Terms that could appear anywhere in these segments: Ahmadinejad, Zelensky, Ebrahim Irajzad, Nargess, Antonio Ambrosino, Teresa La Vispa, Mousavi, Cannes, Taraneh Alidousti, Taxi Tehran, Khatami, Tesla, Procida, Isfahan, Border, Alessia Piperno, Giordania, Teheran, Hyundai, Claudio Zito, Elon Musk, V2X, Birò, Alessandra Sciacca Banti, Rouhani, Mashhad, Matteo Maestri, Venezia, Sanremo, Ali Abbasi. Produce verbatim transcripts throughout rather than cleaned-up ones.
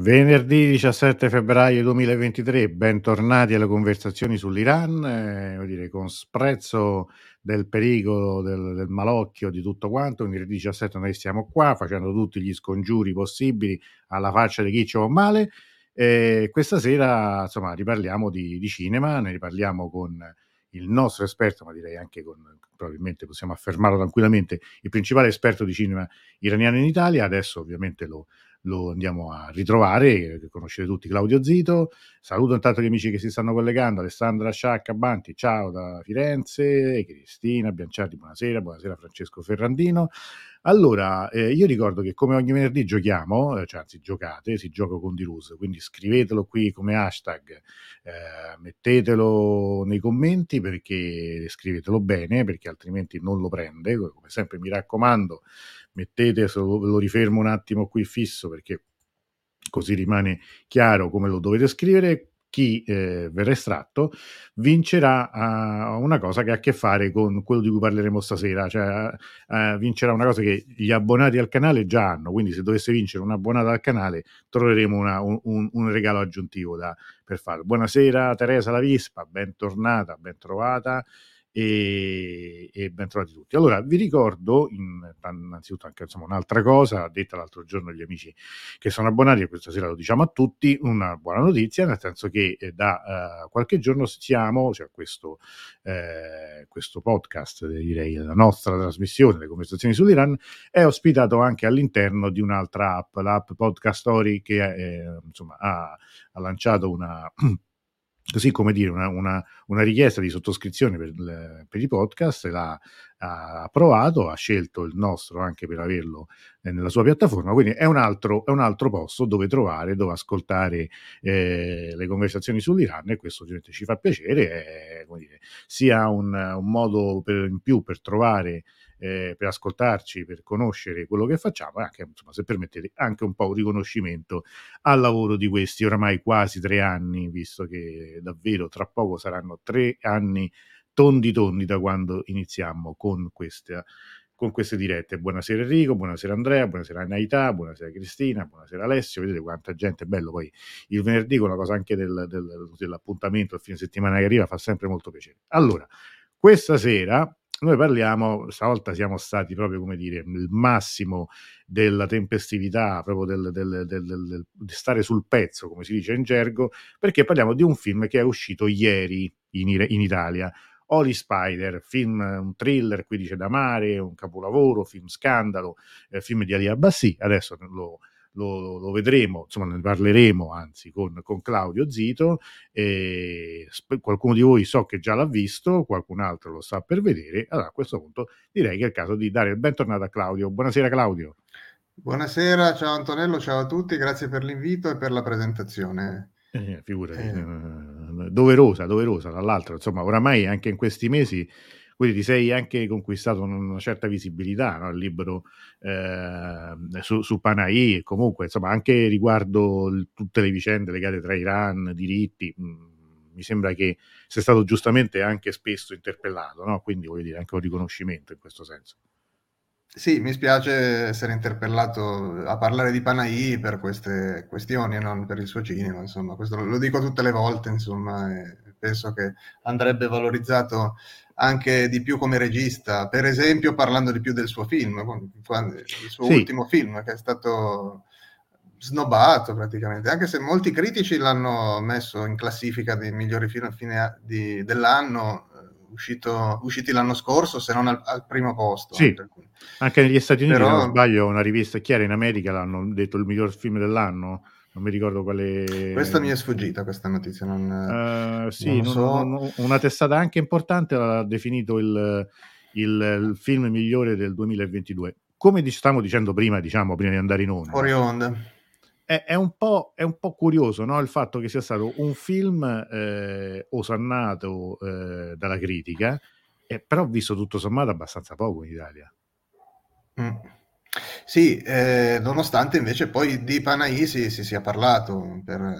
Venerdì diciassette febbraio duemilaventitré, bentornati alle conversazioni sull'Iran, eh, vuol dire, con sprezzo del pericolo, del, del malocchio, di tutto quanto. Venerdì diciassette noi siamo qua facendo tutti gli scongiuri possibili alla faccia di chi ci vuole male, eh, questa sera insomma riparliamo di, di cinema, ne riparliamo con il nostro esperto, ma direi anche con, probabilmente possiamo affermarlo tranquillamente, il principale esperto di cinema iraniano in Italia. Adesso ovviamente lo lo andiamo a ritrovare, che conoscete tutti, Claudio Zito. Saluto intanto gli amici che si stanno collegando, Alessandra Sciacca Banti, ciao da Firenze, Cristina Bianciardi, buonasera, buonasera Francesco Ferrandino. Allora, eh, io ricordo che come ogni venerdì giochiamo, eh, cioè anzi giocate, si gioca con Diluz, quindi scrivetelo qui come hashtag, eh, mettetelo nei commenti, perché scrivetelo bene, perché altrimenti non lo prende, come sempre mi raccomando. Mettete, lo rifermo un attimo qui fisso perché così rimane chiaro come lo dovete scrivere. Chi eh, verrà estratto vincerà uh, una cosa che ha a che fare con quello di cui parleremo stasera, cioè uh, vincerà una cosa che gli abbonati al canale già hanno, quindi se dovesse vincere un abbonato al canale troveremo una, un, un regalo aggiuntivo da, per farlo. Buonasera Teresa La Vispa, bentornata, bentrovata. E, e bentrovati tutti. Allora vi ricordo in, innanzitutto anche insomma, un'altra cosa detta l'altro giorno agli amici che sono abbonati, e questa sera lo diciamo a tutti, una buona notizia, nel senso che eh, da uh, qualche giorno stiamo, cioè questo, eh, questo podcast, direi la nostra trasmissione, le conversazioni sull'Iran, è ospitato anche all'interno di un'altra app, l'app Podcast Story, che eh, insomma ha, ha lanciato una così come dire, una, una, una richiesta di sottoscrizione per, per i podcast, l'ha ha approvato, ha scelto il nostro anche per averlo eh, nella sua piattaforma, quindi è un altro, è un altro posto dove trovare, dove ascoltare eh, le conversazioni sull'Iran, e questo ovviamente ci fa piacere, è, come dire, sia un, un modo per, in più per trovare, Eh, per ascoltarci, per conoscere quello che facciamo, e anche, insomma, se permettete, anche un po' un riconoscimento al lavoro di questi oramai quasi tre anni, visto che davvero tra poco saranno tre anni tondi tondi da quando iniziamo con questa con queste dirette. Buonasera Enrico, buonasera Andrea, buonasera Naità, buonasera Cristina, buonasera Alessio, vedete quanta gente, è bello poi il venerdì con la cosa anche del, del, dell'appuntamento il fine settimana che arriva, fa sempre molto piacere. Allora, questa sera noi parliamo, stavolta siamo stati proprio, come dire, il massimo della tempestività, proprio del, del, del, del, del stare sul pezzo, come si dice in gergo, perché parliamo di un film che è uscito ieri in, in Italia, Holy Spider, film, un thriller, qui dice da mare, un capolavoro, film scandalo, eh, film di Ali Abbasi. Adesso lo... Lo, lo vedremo, insomma ne parleremo anzi con, con Claudio Zito, e sp- qualcuno di voi so che già l'ha visto, qualcun altro lo sta per vedere. Allora a questo punto direi che è il caso di dare il bentornato a Claudio. Buonasera Claudio. Buonasera, ciao Antonello, ciao a tutti, grazie per l'invito e per la presentazione. Eh, figurati, eh. doverosa, doverosa dall'altro, insomma oramai anche in questi mesi quindi ti sei anche conquistato una certa visibilità, no? Il libro eh, su, su Panahi, e comunque insomma anche riguardo l- tutte le vicende legate tra Iran, diritti, mh, mi sembra che sei stato giustamente anche spesso interpellato, no? Quindi voglio dire anche un riconoscimento in questo senso. Sì, mi spiace essere interpellato a parlare di Panahi per queste questioni e non per il suo cinema, insomma questo lo dico tutte le volte, insomma penso che andrebbe valorizzato anche di più come regista, per esempio parlando di più del suo film, il suo sì. ultimo film che è stato snobbato praticamente, anche se molti critici l'hanno messo in classifica dei migliori film a fine di, dell'anno, uscito, usciti l'anno scorso, se non al, al primo posto. Sì, anche, anche negli Stati Uniti, però, se non sbaglio, una rivista chiara in America l'hanno detto il miglior film dell'anno. Non mi ricordo quale... Questa mi è sfuggita, questa notizia. Non, uh, sì, non non, so. non, una testata anche importante l'ha definito il, il, il film migliore del duemilaventidue. Come stavamo dicendo prima, diciamo, prima di andare in onda. Fuori onda. È, è, un po', è un po' curioso, no? Il fatto che sia stato un film eh, osannato eh, dalla critica, eh, però visto tutto sommato abbastanza poco in Italia. Mm. Sì, eh, nonostante invece poi di Panahi si, si sia parlato per,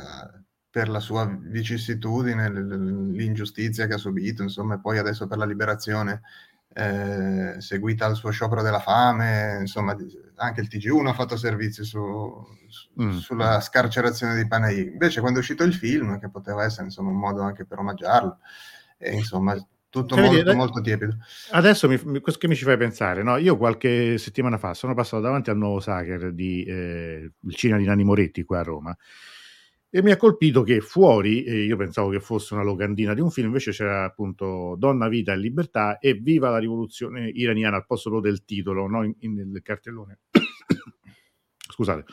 per la sua vicissitudine, l'ingiustizia che ha subito, insomma, e poi adesso per la liberazione eh, seguita al suo sciopero della fame, insomma anche il T G uno ha fatto servizi su, su, mm. sulla scarcerazione di Panay. Invece quando è uscito il film, che poteva essere insomma un modo anche per omaggiarlo, e, insomma tutto cioè, molto, vedi, molto tiepido. Adesso mi, questo che mi ci fai pensare, no? Io qualche settimana fa sono passato davanti al nuovo Sacher di eh, il cinema di Nanni Moretti qui a Roma, e mi ha colpito che fuori, eh, io pensavo che fosse una locandina di un film, invece c'era appunto Donna, vita e libertà e viva la rivoluzione iraniana al posto solo del titolo, no? in, in, nel cartellone. Scusate.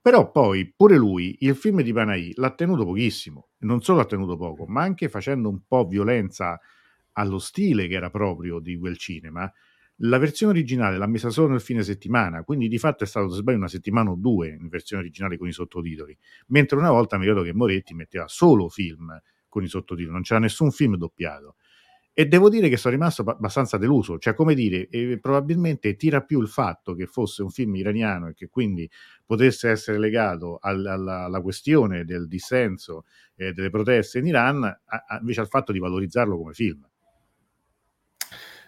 Però poi pure lui, il film di Panahi, l'ha tenuto pochissimo, non solo l'ha tenuto poco, ma anche facendo un po' violenza allo stile che era proprio di quel cinema. La versione originale l'ha messa solo nel fine settimana, quindi di fatto è stato, se sbaglio, una settimana o due in versione originale con i sottotitoli, mentre una volta mi ricordo che Moretti metteva solo film con i sottotitoli, non c'era nessun film doppiato. E devo dire che sono rimasto abbastanza deluso, cioè come dire, eh, probabilmente tira più il fatto che fosse un film iraniano e che quindi potesse essere legato al, alla, alla questione del dissenso e eh, delle proteste in Iran, a, a, invece al fatto di valorizzarlo come film.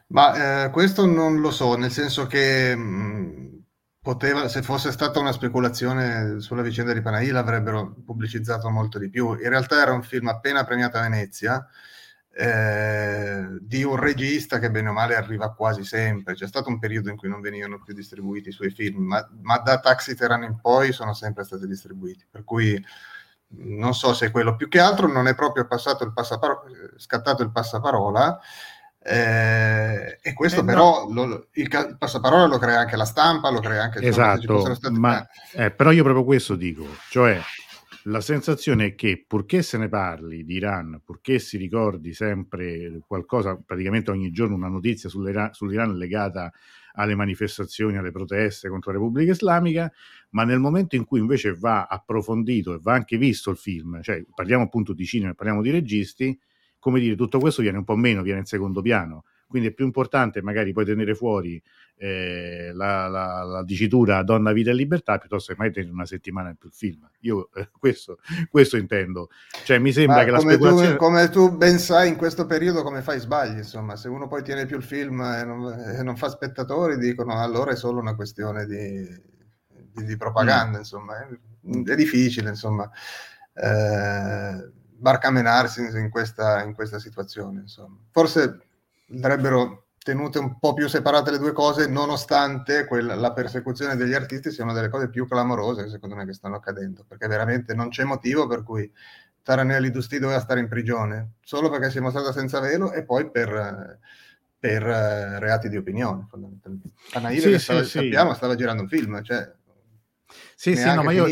Ma eh, questo non lo so, nel senso che mh, poteva, se fosse stata una speculazione sulla vicenda di Panahi l'avrebbero pubblicizzato molto di più. In realtà era un film appena premiato a Venezia, eh, di un regista che bene o male arriva quasi sempre. C'è stato un periodo in cui non venivano più distribuiti i suoi film, ma, ma da Taxi Tehran in poi sono sempre stati distribuiti, per cui non so se quello, più che altro non è proprio passato il passaparo- scattato il passaparola. Eh, e questo eh, però no. lo, il, il passaparola lo crea anche la stampa, lo crea anche, esatto, insomma, ci stati... ma, eh, però io proprio questo dico, cioè la sensazione è che purché se ne parli di Iran, purché si ricordi sempre qualcosa, praticamente ogni giorno una notizia sull'Iran, sull'Iran legata alle manifestazioni, alle proteste contro la Repubblica Islamica, ma nel momento in cui invece va approfondito e va anche visto il film, cioè parliamo appunto di cinema, parliamo di registi, come dire, tutto questo viene un po' meno, viene in secondo piano, quindi è più importante magari poi tenere fuori eh, la, la, la dicitura Donna, vita e libertà, piuttosto che mai tenere una settimana in più il film. Io eh, questo, questo intendo. Cioè mi sembra Ma che la speculazione... Tu, come tu ben sai, in questo periodo come fai sbagli, insomma. Se uno poi tiene più il film e non, e non fa spettatori, dicono allora è solo una questione di, di, di propaganda, mm. insomma. È, è difficile, insomma. Eh... barcamenarsi in questa, in questa situazione, insomma. Forse andrebbero tenute un po' più separate le due cose, nonostante quella, la persecuzione degli artisti sia una delle cose più clamorose, secondo me, che stanno accadendo, perché veramente non c'è motivo per cui Taraneh Alidousti doveva stare in prigione, solo perché si è mostrata senza velo e poi per, per reati di opinione, fondamentalmente. Panahi, sì, che stava, sì, sappiamo, sì. stava girando un film, cioè... Sì, sì, no, ma io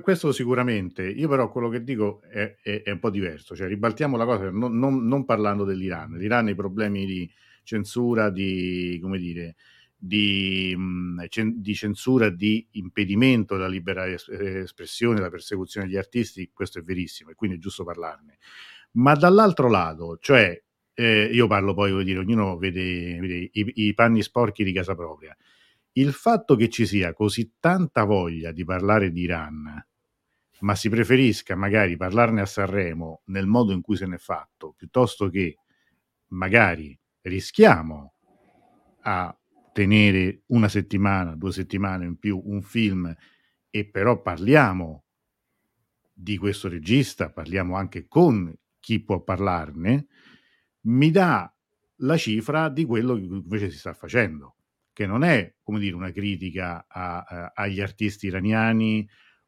questo sicuramente. Io però quello che dico è, è, è un po' diverso, cioè ribaltiamo la cosa, non, non, non parlando dell'Iran. L'Iran ha i problemi di censura, di come dire, di, di censura, di impedimento della libera espressione, la persecuzione degli artisti, questo è verissimo e quindi è giusto parlarne. Ma dall'altro lato, cioè eh, io parlo poi, voglio dire, ognuno vede, vede i, i panni sporchi di casa propria. Il fatto che ci sia così tanta voglia di parlare di Iran, ma si preferisca magari parlarne a Sanremo nel modo in cui se n'è fatto, piuttosto che magari rischiamo a tenere una settimana, due settimane in più un film e però parliamo di questo regista, parliamo anche con chi può parlarne, mi dà la cifra di quello che invece si sta facendo, che non è, come dire, una critica a, a, agli artisti iraniani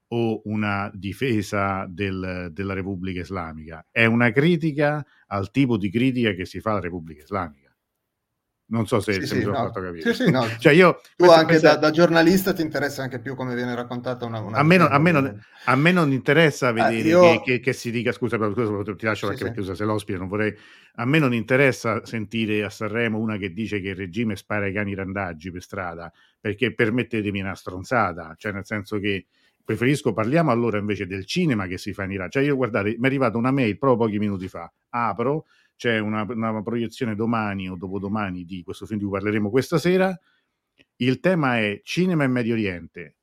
o una difesa del, della Repubblica Islamica, è una critica al tipo di critica che si fa alla Repubblica Islamica. Non so se, sì, se sì, mi sono no. fatto capire. Sì, sì, no. Cioè io, tu anche pensa... da, da giornalista ti interessa anche più come viene raccontata una... una a, me non, a, me non, a me non interessa vedere ah, io... che, che, che si dica, scusa, però, scusa ti lascio sì, anche sì. perché se l'ospite non vorrei... A me non interessa sentire a Sanremo una che dice che il regime spara ai cani randaggi per strada, perché permettetemi una stronzata, cioè nel senso che preferisco, parliamo allora invece del cinema che si fa in Iran. Cioè io, guardate, mi è arrivata una mail proprio pochi minuti fa, apro... c'è una, una proiezione domani o dopodomani di questo film di cui parleremo questa sera, il tema è cinema e Medio Oriente.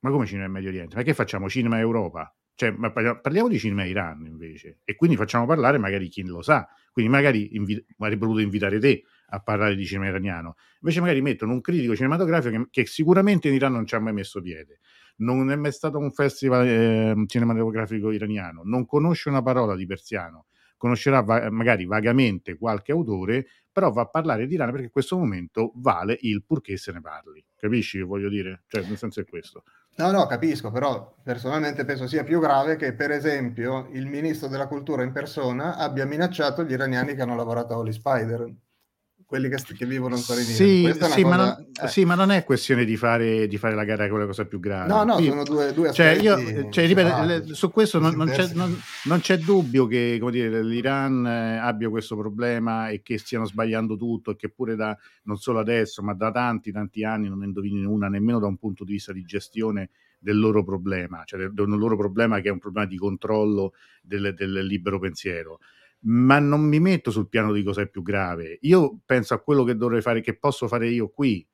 Ma come cinema e Medio Oriente? Ma che facciamo? Cinema Europa? Cioè, ma parliamo di cinema Iran invece, e quindi facciamo parlare magari chi lo sa, quindi magari invi- avrebbero voluto invitare te a parlare di cinema iraniano, invece magari mettono un critico cinematografico che, che sicuramente in Iran non ci ha mai messo piede, non è mai stato un festival eh, cinematografico iraniano, non conosce una parola di persiano, conoscerà va- magari vagamente qualche autore, però va a parlare di Iran perché in questo momento vale il purché se ne parli, capisci che voglio dire? Cioè, nel senso è questo. No, no, capisco, però personalmente penso sia più grave che, per esempio, il ministro della cultura in persona abbia minacciato gli iraniani che hanno lavorato a Holy Spider, quelli che, che vivono ancora in Iran. Sì, sì, cosa... ma non, eh. sì, ma non è questione di fare, di fare la gara con la cosa più grave. No, no, io, sono due, due aspetti. Cioè, io, cioè, ripeto, le, su questo non, non, c'è, non, non c'è dubbio che, come dire, l'Iran eh, abbia questo problema e che stiano sbagliando tutto, e che pure da, non solo adesso, ma da tanti, tanti anni non ne indovinino una, nemmeno da un punto di vista di gestione del loro problema, cioè del, del loro problema che è un problema di controllo del, del libero pensiero. Ma non mi metto sul piano di cosa è più grave. Io penso a quello che dovrei fare, che posso fare io qui,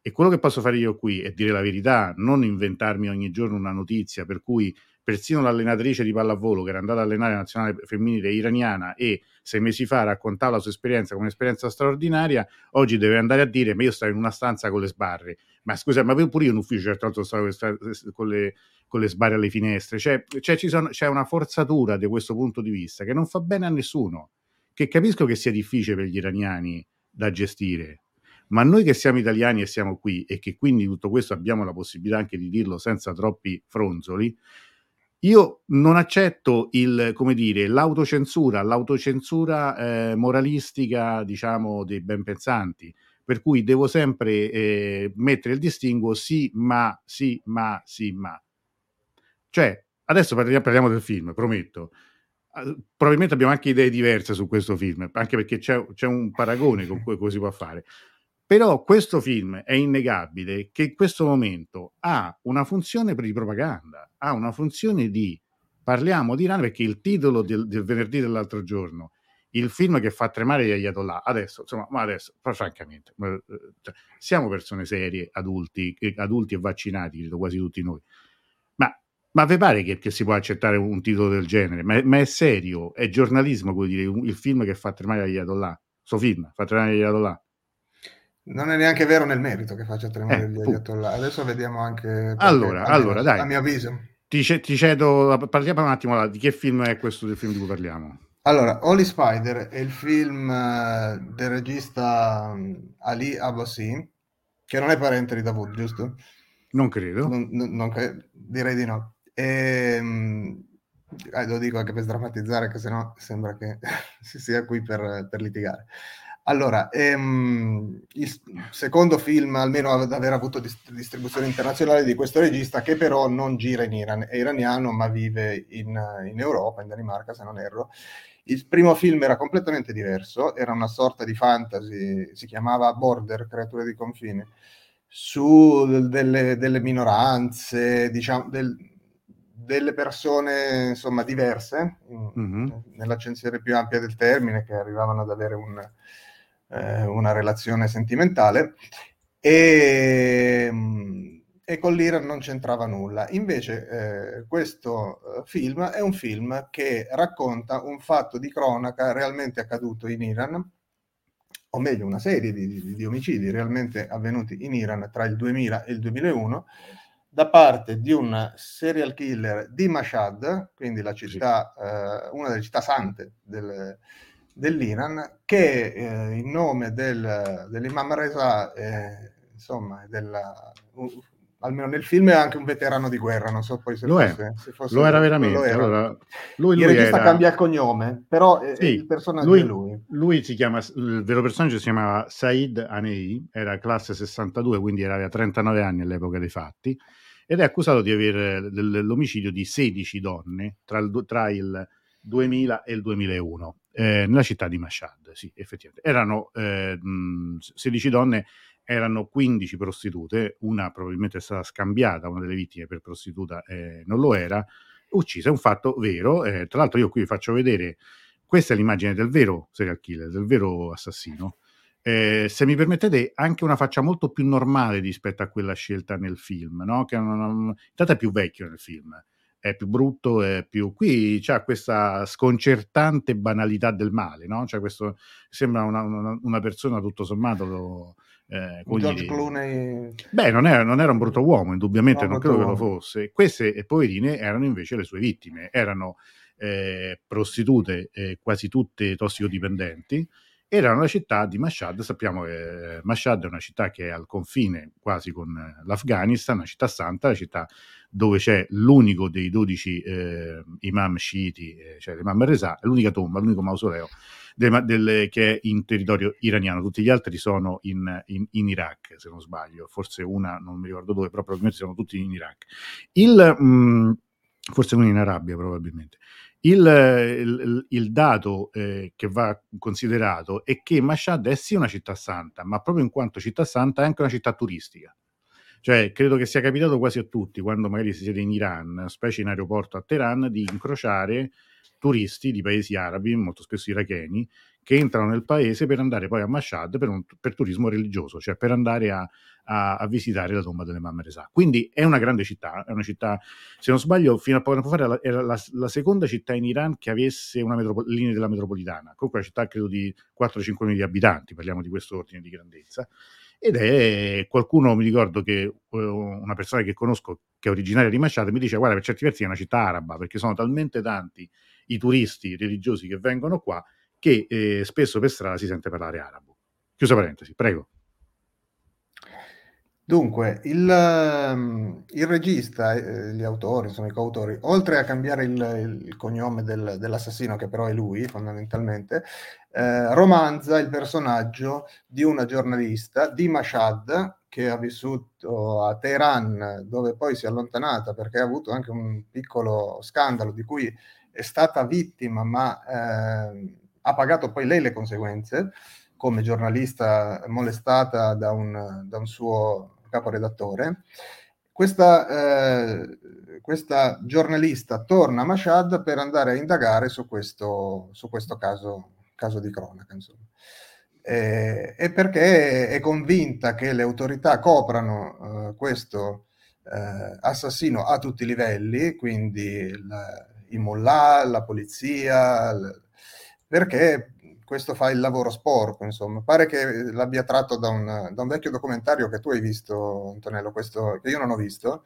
e quello che posso fare io qui è dire la verità, non inventarmi ogni giorno una notizia per cui persino l'allenatrice di pallavolo che era andata a allenare la nazionale femminile iraniana e sei mesi fa raccontava la sua esperienza come un'esperienza straordinaria, oggi deve andare a dire ma io stavo in una stanza con le sbarre, ma scusa, ma pure io in ufficio certo altro stavo con le, con le sbarre alle finestre, cioè, cioè ci sono, c'è una forzatura da questo punto di vista che non fa bene a nessuno, che capisco che sia difficile per gli iraniani da gestire, ma noi che siamo italiani e siamo qui e che quindi tutto questo abbiamo la possibilità anche di dirlo senza troppi fronzoli. Io non accetto il, come dire, l'autocensura, l'autocensura eh, moralistica, diciamo, dei benpensanti, per cui devo sempre eh, mettere il distinguo sì, ma, sì, ma, sì, ma. Cioè, adesso parliamo, parliamo del film, prometto. Probabilmente abbiamo anche idee diverse su questo film, anche perché c'è, c'è un paragone con cui si può fare. Però questo film è innegabile che in questo momento ha una funzione di propaganda, ha una funzione di parliamo di Iran, perché il titolo del, del venerdì dell'altro giorno, il film che fa tremare gli ayatollah, adesso, insomma, ma adesso, però francamente, ma, cioè, siamo persone serie, adulti, adulti e vaccinati, credo quasi tutti noi. Ma, ma vi pare che, che si può accettare un titolo del genere? Ma, ma è serio, è giornalismo, vuol dire, il film che fa tremare gli ayatollah, suo film, fa tremare gli ayatollah. Non è neanche vero nel merito che faccia tremare eh, gli ayatollah. Adesso vediamo anche... Perché, allora, almeno, allora, dai. A mio avviso. Ti, ti cedo... Parliamo un attimo là, di che film è questo, del film di cui parliamo. Allora, Holy Spider è il film del regista Ali Abbasi, che non è parente di Davud, giusto? Non credo. Non, non credo. Direi di no. E... Eh, lo dico anche per sdrammatizzare, che sennò sembra che si sia qui per, per litigare. Allora, ehm, il secondo film, almeno ad aver avuto distribuzione internazionale, di questo regista, che però non gira in Iran, è iraniano ma vive in, in Europa, in Danimarca se non erro. Il primo film era completamente diverso, era una sorta di fantasy, si chiamava Border, creature di confine, su delle, delle minoranze, diciamo, del, delle persone insomma diverse, mm-hmm. nell'accezione più ampia del termine, che arrivavano ad avere un... una relazione sentimentale, e, e con l'Iran non c'entrava nulla. Invece eh, questo film è un film che racconta un fatto di cronaca realmente accaduto in Iran, o meglio una serie di, di, di omicidi realmente avvenuti in Iran tra il duemila e il duemilauno, da parte di un serial killer di Mashhad, quindi la città, sì. eh, una delle città sante del dell'Iran, che eh, in nome del, dell'imam Reza, eh, insomma, della, uh, almeno nel film è anche un veterano di guerra, non so poi se lo, fosse, è. Se fosse, lo era veramente. Lo era. Allora, lui, il lui regista era... cambia il cognome, però eh, sì, il personaggio lui, è lui. Lui si chiama, il vero personaggio si chiamava Saeed Hanei, era classe sessantadue, quindi aveva trentanove anni all'epoca dei fatti, ed è accusato di aver dell'omicidio di sedici donne tra il, tra il duemila e il duemilauno. Eh, nella città di Mashhad, sì, effettivamente. Erano eh, sedici donne, erano quindici prostitute, una probabilmente è stata scambiata, una delle vittime, per prostituta, eh, non lo era, uccisa, è un fatto vero. Eh, tra l'altro io qui vi faccio vedere, questa è l'immagine del vero serial killer, del vero assassino. Eh, se mi permettete, anche una faccia molto più normale rispetto a quella scelta nel film, no? Che non, non, intanto è più vecchio nel film. è più brutto, è più... Qui c'è questa sconcertante banalità del male, no? Cioè questo sembra una, una, una persona tutto sommato... Lo, Eh, George Clooney... Beh, non era, non era un brutto uomo, indubbiamente, no, non credo uomo. Che lo fosse. Queste poverine erano invece le sue vittime, erano eh, prostitute, eh, quasi tutte tossicodipendenti, erano la città di Mashhad. Sappiamo che eh, Mashhad è una città che è al confine quasi con l'Afghanistan, una città santa, la città dove c'è l'unico dei dodici eh, imam sciiti, eh, cioè l'imam Reza, è l'unica tomba, l'unico mausoleo Del, del, che è in territorio iraniano. Tutti gli altri sono in, in, in Iraq, se non sbaglio, forse una non mi ricordo dove, però probabilmente sono tutti in Iraq, il, mh, forse uno in Arabia probabilmente. Il, il, il dato eh, che va considerato è che Mashhad è sì una città santa, ma proprio in quanto città santa è anche una città turistica. Cioè, credo che sia capitato quasi a tutti, quando magari si siete in Iran, specie in aeroporto a Teheran, di incrociare turisti di paesi arabi, molto spesso iracheni, che entrano nel paese per andare poi a Mashhad per, un, per turismo religioso, cioè per andare a, a, a visitare la tomba dell'imam Reza. Quindi è una grande città, è una città, se non sbaglio, fino a poco tempo fa era, la, era la, la seconda città in Iran che avesse una metropol- linea della metropolitana, comunque una città credo di quattro cinque milioni di abitanti, parliamo di questo ordine di grandezza. Ed è qualcuno, mi ricordo che una persona che conosco, che è originaria di Mashhad, mi dice: guarda, per certi versi è una città araba, perché sono talmente tanti i turisti religiosi che vengono qua che eh, spesso per strada si sente parlare arabo. Chiusa parentesi, prego. Dunque, il, il regista, gli autori, insomma i coautori, oltre a cambiare il, il cognome del, dell'assassino, che però è lui fondamentalmente, eh, romanza il personaggio di una giornalista di Mashhad che ha vissuto a Teheran, dove poi si è allontanata perché ha avuto anche un piccolo scandalo di cui è stata vittima, ma eh, ha pagato poi lei le conseguenze, come giornalista molestata da un, da un suo caporedattore. Questa, eh, questa giornalista torna a Mashhad per andare a indagare su questo, su questo caso, caso di cronaca, insomma. E, e perché è convinta che le autorità coprano eh, questo eh, assassino a tutti i livelli, quindi la, i mullah, la polizia, l, perché... Questo fa il lavoro sporco, insomma. Pare che l'abbia tratto da un, da un vecchio documentario che tu hai visto, Antonello, questo, che io non ho visto,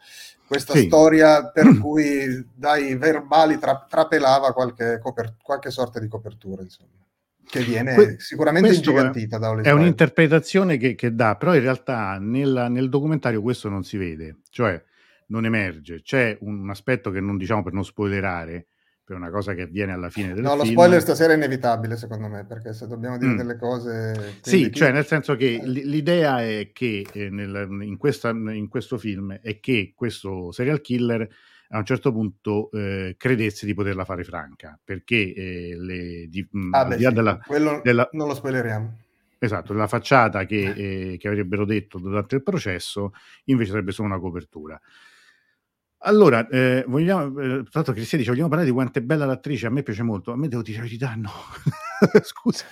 questa sì. Storia per cui dai verbali tra, trapelava qualche, copert- qualche sorta di copertura, insomma, che viene que- sicuramente ingigantita da Holy Spider. È un'interpretazione che, che dà, però in realtà nella, nel documentario questo non si vede, cioè non emerge. C'è un aspetto che non diciamo per non spoilerare, per una cosa che avviene alla fine del no, film. No, lo spoiler stasera è inevitabile, secondo me, perché se dobbiamo dire mm. delle cose... Sì, chi... cioè nel senso che l'idea è che eh, nel, in, questa, in questo film è che questo serial killer a un certo punto eh, credesse di poterla fare franca, perché eh, le, di, ah, mh, beh, al di là sì, della, quello della... non lo spoileriamo. Esatto, la facciata che, eh, che avrebbero detto durante il processo invece sarebbe solo una copertura. Allora, eh, vogliamo, eh, tanto Cristian dice, vogliamo parlare di quanto è bella l'attrice, a me piace molto, a me devo dire la verità, no, scusa,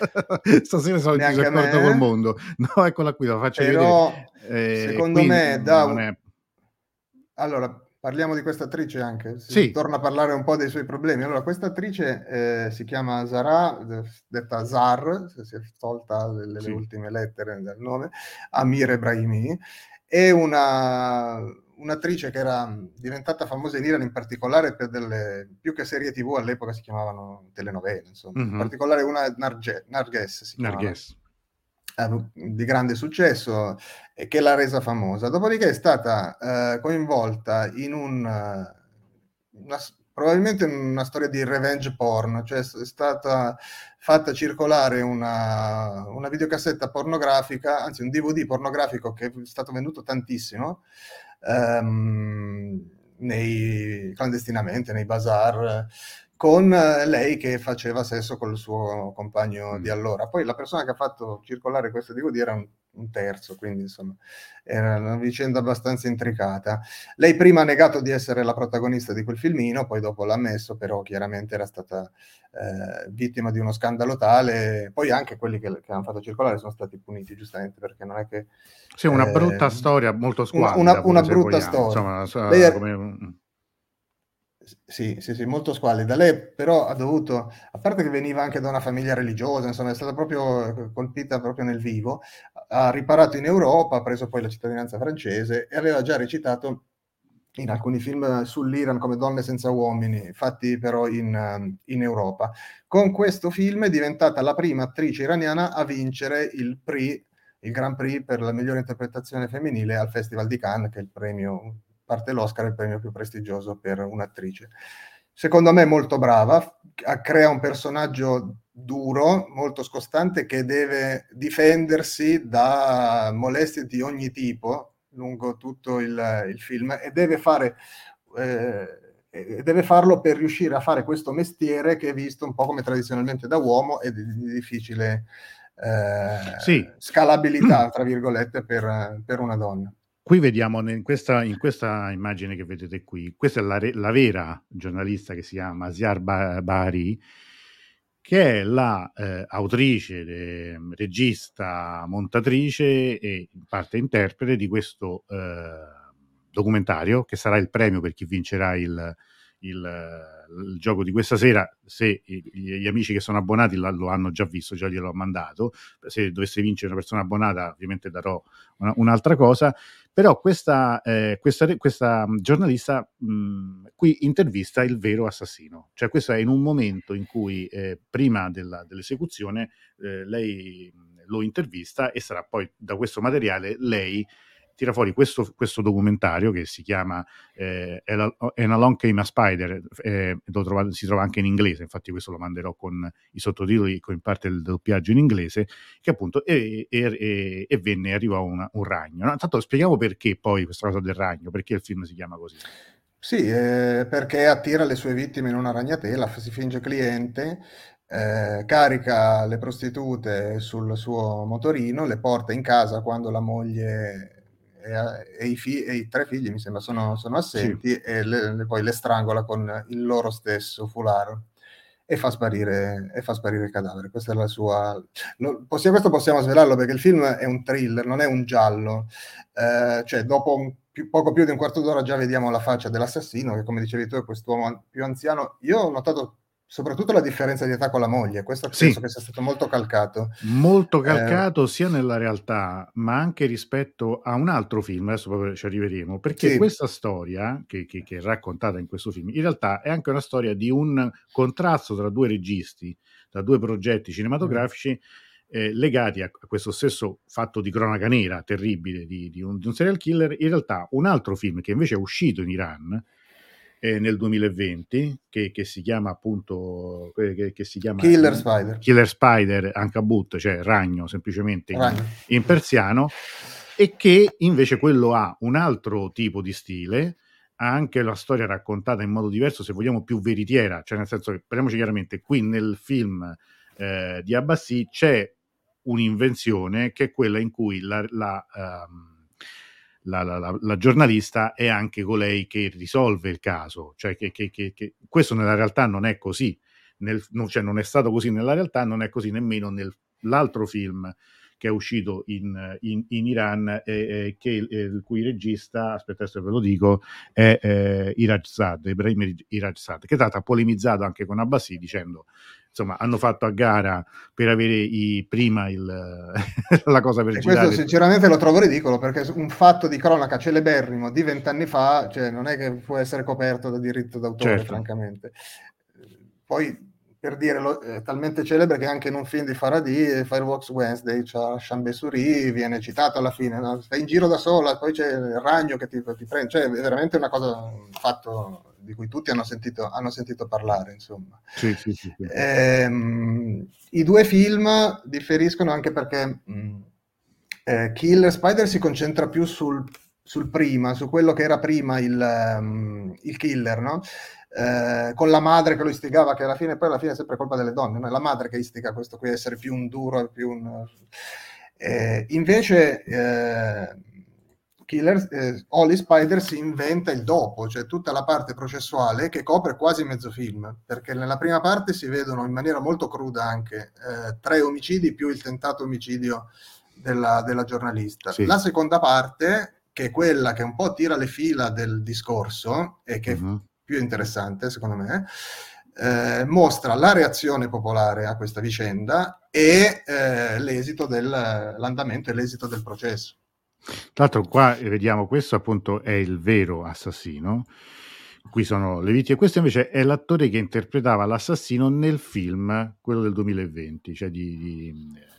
stasera sono in disaccordo col mondo, no, eccola qui, la faccio però, vedere. Eh, secondo me, da un... è... allora, parliamo di questa attrice anche, si sì. Torna a parlare un po' dei suoi problemi. Allora, questa attrice eh, si chiama Zara, detta Zar, se si è tolta le, le sì. ultime lettere del nome, Amir Ebrahimi, è una... un'attrice che era diventata famosa in Iran in particolare per delle, più che serie tivù all'epoca si chiamavano telenovele, insomma, mm-hmm. in particolare una Narge, Nargess si chiamava, Nargess. Eh, di grande successo e che l'ha resa famosa. Dopodiché è stata eh, coinvolta in un una, probabilmente in una storia di revenge porn, cioè è stata fatta circolare una, una videocassetta pornografica, anzi un D V D pornografico che è stato venduto tantissimo Um, nei, clandestinamente nei bazar con lei che faceva sesso con il suo compagno mm. di allora. Poi la persona che ha fatto circolare questo D V D era un, un terzo, quindi insomma era una vicenda abbastanza intricata. Lei prima ha negato di essere la protagonista di quel filmino, poi dopo l'ha ammesso, però chiaramente era stata eh, vittima di uno scandalo tale. Poi anche quelli che, che hanno fatto circolare sono stati puniti giustamente, perché non è che sì, una eh, brutta storia molto squallida, una, una brutta vogliamo. storia. Insomma, so, lei, come... Sì, sì, sì, molto squallida. Lei però ha dovuto, a parte che veniva anche da una famiglia religiosa, insomma è stata proprio colpita proprio nel vivo, ha riparato in Europa, ha preso poi la cittadinanza francese e aveva già recitato in alcuni film sull'Iran come Donne senza uomini, fatti però in, in Europa. Con questo film è diventata la prima attrice iraniana a vincere il Prix, il Grand Prix per la migliore interpretazione femminile al Festival di Cannes, che è il premio... parte l'Oscar, il premio più prestigioso per un'attrice. Secondo me molto brava, crea un personaggio duro, molto scostante, che deve difendersi da molestie di ogni tipo lungo tutto il, il film e deve fare eh, deve farlo per riuscire a fare questo mestiere che è visto un po' come tradizionalmente da uomo e di, di difficile eh, sì. scalabilità, tra virgolette, per, per una donna. Qui vediamo in questa, in questa immagine che vedete qui, questa è la, re, la vera giornalista che si chiama Ziar Bahari, che è la eh, autrice, de, regista, montatrice e in parte interprete di questo eh, documentario, che sarà il premio per chi vincerà il, il, il gioco di questa sera. Se gli, gli amici che sono abbonati la, lo hanno già visto, già glielo ho mandato, se dovesse vincere una persona abbonata ovviamente darò una, un'altra cosa. Però questa, eh, questa, questa giornalista mh, qui intervista il vero assassino. Cioè questo è in un momento in cui eh, prima della, dell'esecuzione eh, lei lo intervista e sarà poi da questo materiale lei tira fuori questo, questo documentario che si chiama eh, And Along Came a Spider, eh, lo trova, si trova anche in inglese, infatti questo lo manderò con i sottotitoli, con in parte il doppiaggio in inglese, che appunto e, e, e, e venne e arrivò una, un ragno. No, tanto spieghiamo perché poi questa cosa del ragno, perché il film si chiama così. Sì, eh, perché attira le sue vittime in una ragnatela, si finge cliente, Eh, carica le prostitute sul suo motorino, le porta in casa quando la moglie... E i, figli, e i tre figli mi sembra sono, sono assenti, sì. e le, le, poi le strangola con il loro stesso foulard e fa sparire e fa sparire il cadavere. Questa è la sua no, possiamo, questo possiamo svelarlo perché il film è un thriller, non è un giallo, eh, cioè dopo un, più, poco più di un quarto d'ora già vediamo la faccia dell'assassino, che come dicevi tu è quest'uomo più anziano. Io ho notato soprattutto la differenza di età con la moglie, questo sì. penso che sia stato molto calcato. Molto calcato eh. sia nella realtà, ma anche rispetto a un altro film, adesso proprio ci arriveremo, perché sì. questa storia che, che, che è raccontata in questo film, in realtà è anche una storia di un contrasto tra due registi, tra due progetti cinematografici, mm. Eh, legati a questo stesso fatto di cronaca nera terribile di, di, un, di un serial killer. In realtà un altro film che invece è uscito in Iran, Eh, nel duemilaventi, che, che si chiama appunto che, che si chiama Killer eh, Spider, Killer Spider Ankabut, cioè ragno semplicemente ragno. In, in persiano, e che invece quello ha un altro tipo di stile, ha anche la storia raccontata in modo diverso, se vogliamo più veritiera, cioè nel senso che, parliamoci chiaramente, qui nel film eh, di Abbasi c'è un'invenzione che è quella in cui la, la um, La, la, la, la giornalista è anche colei che risolve il caso, cioè che, che, che, che questo nella realtà non è così, nel, non, cioè non è stato così nella realtà, non è così nemmeno nell'altro film che è uscito in, in, in Iran, eh, eh, che, eh, il cui regista, aspetta se ve lo dico, è eh, Irajzad, Ebrahim Irajzad, che è stato polemizzato anche con Abbasi dicendo, insomma, hanno fatto a gara per avere i, prima il, la cosa per e girare. Questo sinceramente lo trovo ridicolo, perché un fatto di cronaca celeberrimo di vent'anni fa, cioè, non è che può essere coperto da diritto d'autore, certo. francamente. Poi... per dire, è talmente celebre che anche in un film di Farhadi, Fireworks Wednesday, c'è Shambesuri, viene citato alla fine, no? Stai in giro da sola, poi c'è il ragno che ti, ti prende, cioè è veramente una cosa, un fatto di cui tutti hanno sentito, hanno sentito parlare, insomma. Sì, sì, sì. sì. Ehm, i due film differiscono anche perché mm. eh, Killer Spider si concentra più sul, sul prima, su quello che era prima il, um, il killer, no? Eh, con la madre che lo istigava, che alla fine poi alla fine è sempre colpa delle donne, no? È la madre che istiga questo qui, essere più un duro, più un... Eh, invece eh, Killer, eh, Holy Spider si inventa il dopo, cioè tutta la parte processuale che copre quasi mezzo film, perché nella prima parte si vedono in maniera molto cruda anche eh, tre omicidi più il tentato omicidio della, della giornalista. Sì. La seconda parte, che è quella che un po' tira le fila del discorso e che... Uh-huh. più interessante, secondo me, eh, mostra la reazione popolare a questa vicenda e eh, l'esito del, l'andamento e l'esito del processo. Tra l'altro qua vediamo, questo appunto è il vero assassino, qui sono le vittime, questo invece è l'attore che interpretava l'assassino nel film, quello del duemilaventi, cioè di... di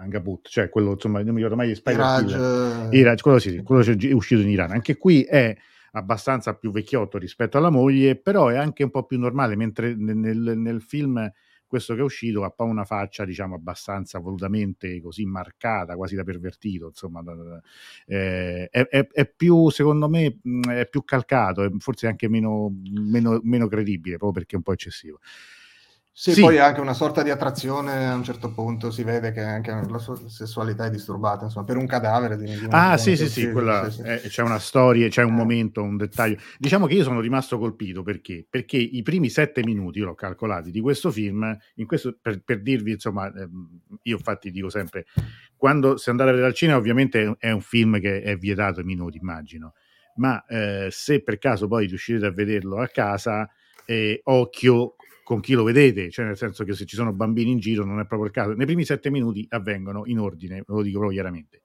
Ankabut, cioè quello, insomma, non mi ricordo mai di Spider Iraj, quello sì, quello è uscito in Iran. Anche qui è abbastanza più vecchiotto rispetto alla moglie, però è anche un po' più normale, mentre nel, nel film questo che è uscito ha poi una faccia, diciamo, abbastanza volutamente così marcata, quasi da pervertito, insomma, da, da, da. Eh, è, è, è più, secondo me, è più calcato, è forse anche meno, meno, meno credibile, proprio perché è un po' eccessivo. Sì, sì, poi anche una sorta di attrazione, a un certo punto si vede che anche la sua sessualità è disturbata, insomma, per un cadavere. Di ah sì sì sì, quella, sì, sì. Eh, c'è una storia, c'è un eh. momento, un dettaglio. Diciamo che io sono rimasto colpito perché perché i primi sette minuti, io l'ho calcolati, di questo film, in questo, per, per dirvi, insomma, ehm, io infatti dico sempre, quando se andate a vedere al cinema, ovviamente è un film che è vietato ai minori, immagino, ma eh, se per caso poi riuscirete a vederlo a casa, eh, occhio con chi lo vedete, cioè nel senso che se ci sono bambini in giro non è proprio il caso. Nei primi sette minuti avvengono in ordine, ve lo dico proprio chiaramente.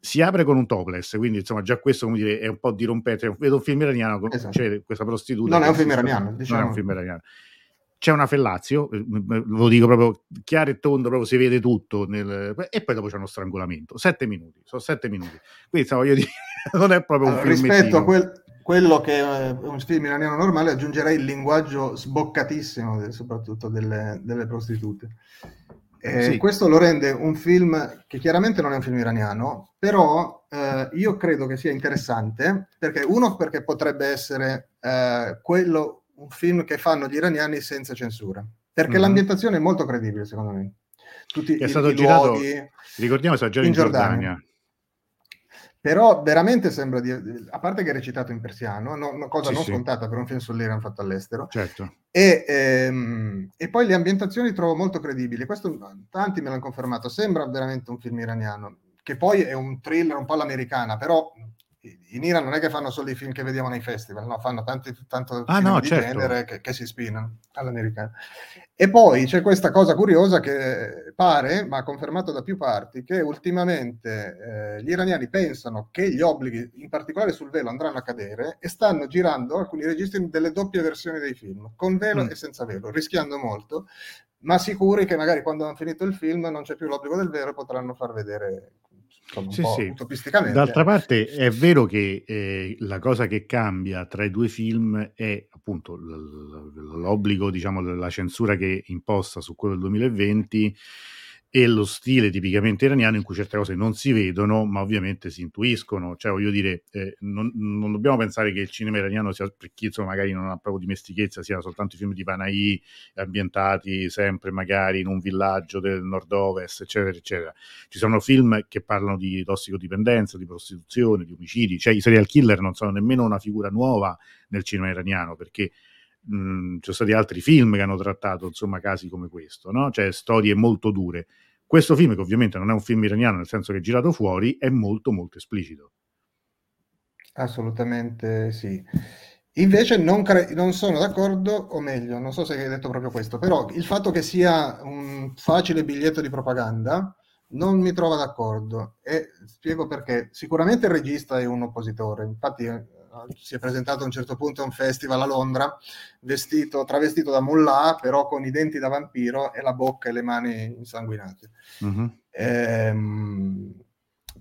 Si apre con un topless, quindi insomma già questo, come dire, è un po' dirompente. Vedo un film iraniano con, esatto, cioè, questa prostituta. Non è un film iraniano, diciamo. Non è un film iraniano. C'è una fellazio, lo dico proprio chiaro e tondo, proprio si vede tutto nel... e poi dopo c'è uno strangolamento. Sette minuti, sono sette minuti. Quindi insomma, voglio dire, non è proprio un allora, film. Rispetto a quel... quello che è un film iraniano normale, aggiungerei il linguaggio sboccatissimo, soprattutto delle, delle prostitute. Eh, sì. Questo lo rende un film che chiaramente non è un film iraniano, però eh, io credo che sia interessante, perché uno, perché potrebbe essere eh, quello, un film che fanno gli iraniani senza censura, perché mm-hmm. l'ambientazione è molto credibile, secondo me. Tutti è i, stato i girato, luoghi, ricordiamo, è stato già in, in Giordania. Giordania. Però veramente sembra di, a parte che è recitato in persiano, no, una cosa sì, non sì. scontata per un film sull'Iran fatto all'estero, certo. e, ehm, e poi le ambientazioni trovo molto credibili, questo tanti me l'hanno confermato, sembra veramente un film iraniano, che poi è un thriller un po' all'americana, però in Iran non è che fanno solo i film che vediamo nei festival, no, fanno tanti, tanto ah, film no, di certo. genere che, che si spinano all'americana. E poi c'è questa cosa curiosa che pare, ma confermato da più parti, che ultimamente eh, gli iraniani pensano che gli obblighi, in particolare sul velo, andranno a cadere, e stanno girando alcuni registi delle doppie versioni dei film, con velo mm. e senza velo, rischiando molto, ma sicuri che magari quando hanno finito il film non c'è più l'obbligo del velo e potranno far vedere... Un sì, po' sì. utopisticamente. D'altra parte è vero che eh, la cosa che cambia tra i due film è appunto l- l- l'obbligo, diciamo, la censura che imposta su quello del duemilaventi e lo stile tipicamente iraniano in cui certe cose non si vedono ma ovviamente si intuiscono, cioè voglio dire eh, non, non dobbiamo pensare che il cinema iraniano sia, perché insomma magari non ha proprio dimestichezza, siano soltanto i film di Panahi ambientati sempre magari in un villaggio del nord ovest eccetera eccetera, ci sono film che parlano di tossicodipendenza, di prostituzione, di omicidi, cioè i serial killer non sono nemmeno una figura nuova nel cinema iraniano, perché Mm, ci sono stati altri film che hanno trattato insomma casi come questo, no? Cioè storie molto dure. Questo film, che ovviamente non è un film iraniano nel senso che è girato fuori, è molto molto esplicito. Assolutamente sì. Invece non, cre- non sono d'accordo, o meglio, non so se hai detto proprio questo, però il fatto che sia un facile biglietto di propaganda non mi trovo d'accordo, e spiego perché. Sicuramente il regista è un oppositore, infatti si è presentato a un certo punto a un festival a Londra vestito, travestito da mullah, però con i denti da vampiro e la bocca e le mani insanguinate. Uh-huh. Ehm,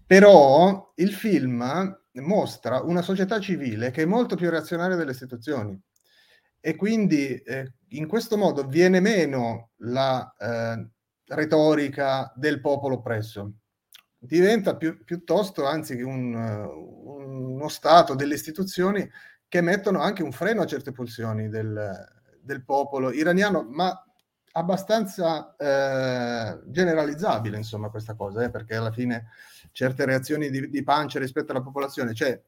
però il film mostra una società civile che è molto più reazionaria delle istituzioni, e quindi eh, in questo modo viene meno la eh, retorica del popolo oppresso. Diventa più, piuttosto, anzi, un, uno stato delle istituzioni che mettono anche un freno a certe pulsioni del, del popolo iraniano, ma abbastanza eh, generalizzabile, insomma, questa cosa, eh, perché alla fine certe reazioni di, di pancia rispetto alla popolazione, cioè,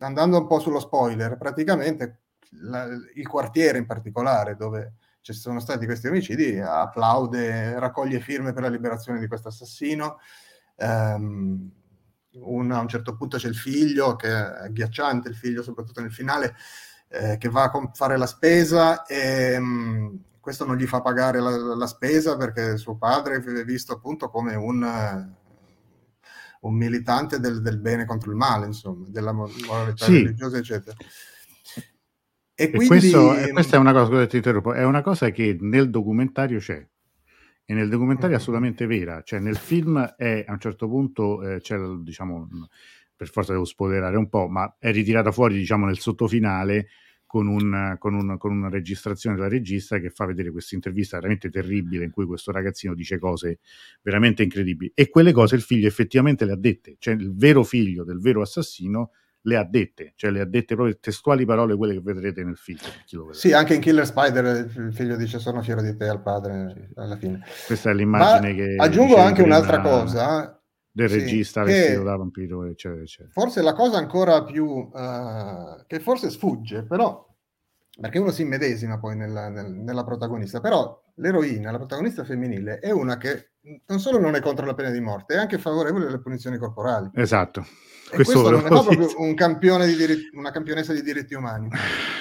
andando un po' sullo spoiler, praticamente la, il quartiere in particolare, dove ci sono stati questi omicidi, applaude, raccoglie firme per la liberazione di questo assassino. Um, un, a un certo punto c'è il figlio, che è ghiacciante il figlio, soprattutto nel finale, eh, che va a comp- fare la spesa e mh, questo non gli fa pagare la, la spesa perché suo padre viene visto appunto come un... un militante del, del bene contro il male, insomma, della moralità sì. religiosa, eccetera. E, e quindi questo, ehm... questa è una cosa, scusate, ti interrompo, è una cosa che nel documentario c'è, e nel documentario è assolutamente vera, cioè nel film è, a un certo punto eh, c'è, diciamo, per forza devo spoilerare un po', ma è ritirata fuori, diciamo, nel sottofinale con, un, con, un, con una registrazione della regista che fa vedere questa intervista veramente terribile in cui questo ragazzino dice cose veramente incredibili, e quelle cose il figlio effettivamente le ha dette, cioè il vero figlio del vero assassino le ha dette, cioè le ha dette proprio testuali parole, quelle che vedrete nel film. Sì, anche in Killer Spider il figlio dice sono fiero di te al padre alla fine. Questa è l'immagine. Ma che aggiungo anche un'altra cosa del sì, regista vestito da vampiro, eccetera, eccetera. Forse la cosa ancora più uh, che forse sfugge, però, perché uno si immedesima poi nella, nel, nella protagonista, però l'eroina, la protagonista femminile, è una che non solo non è contro la pena di morte, è anche favorevole alle punizioni corporali. Esatto. E questo, questo non è proprio un campione di diritti, una campionessa di diritti umani,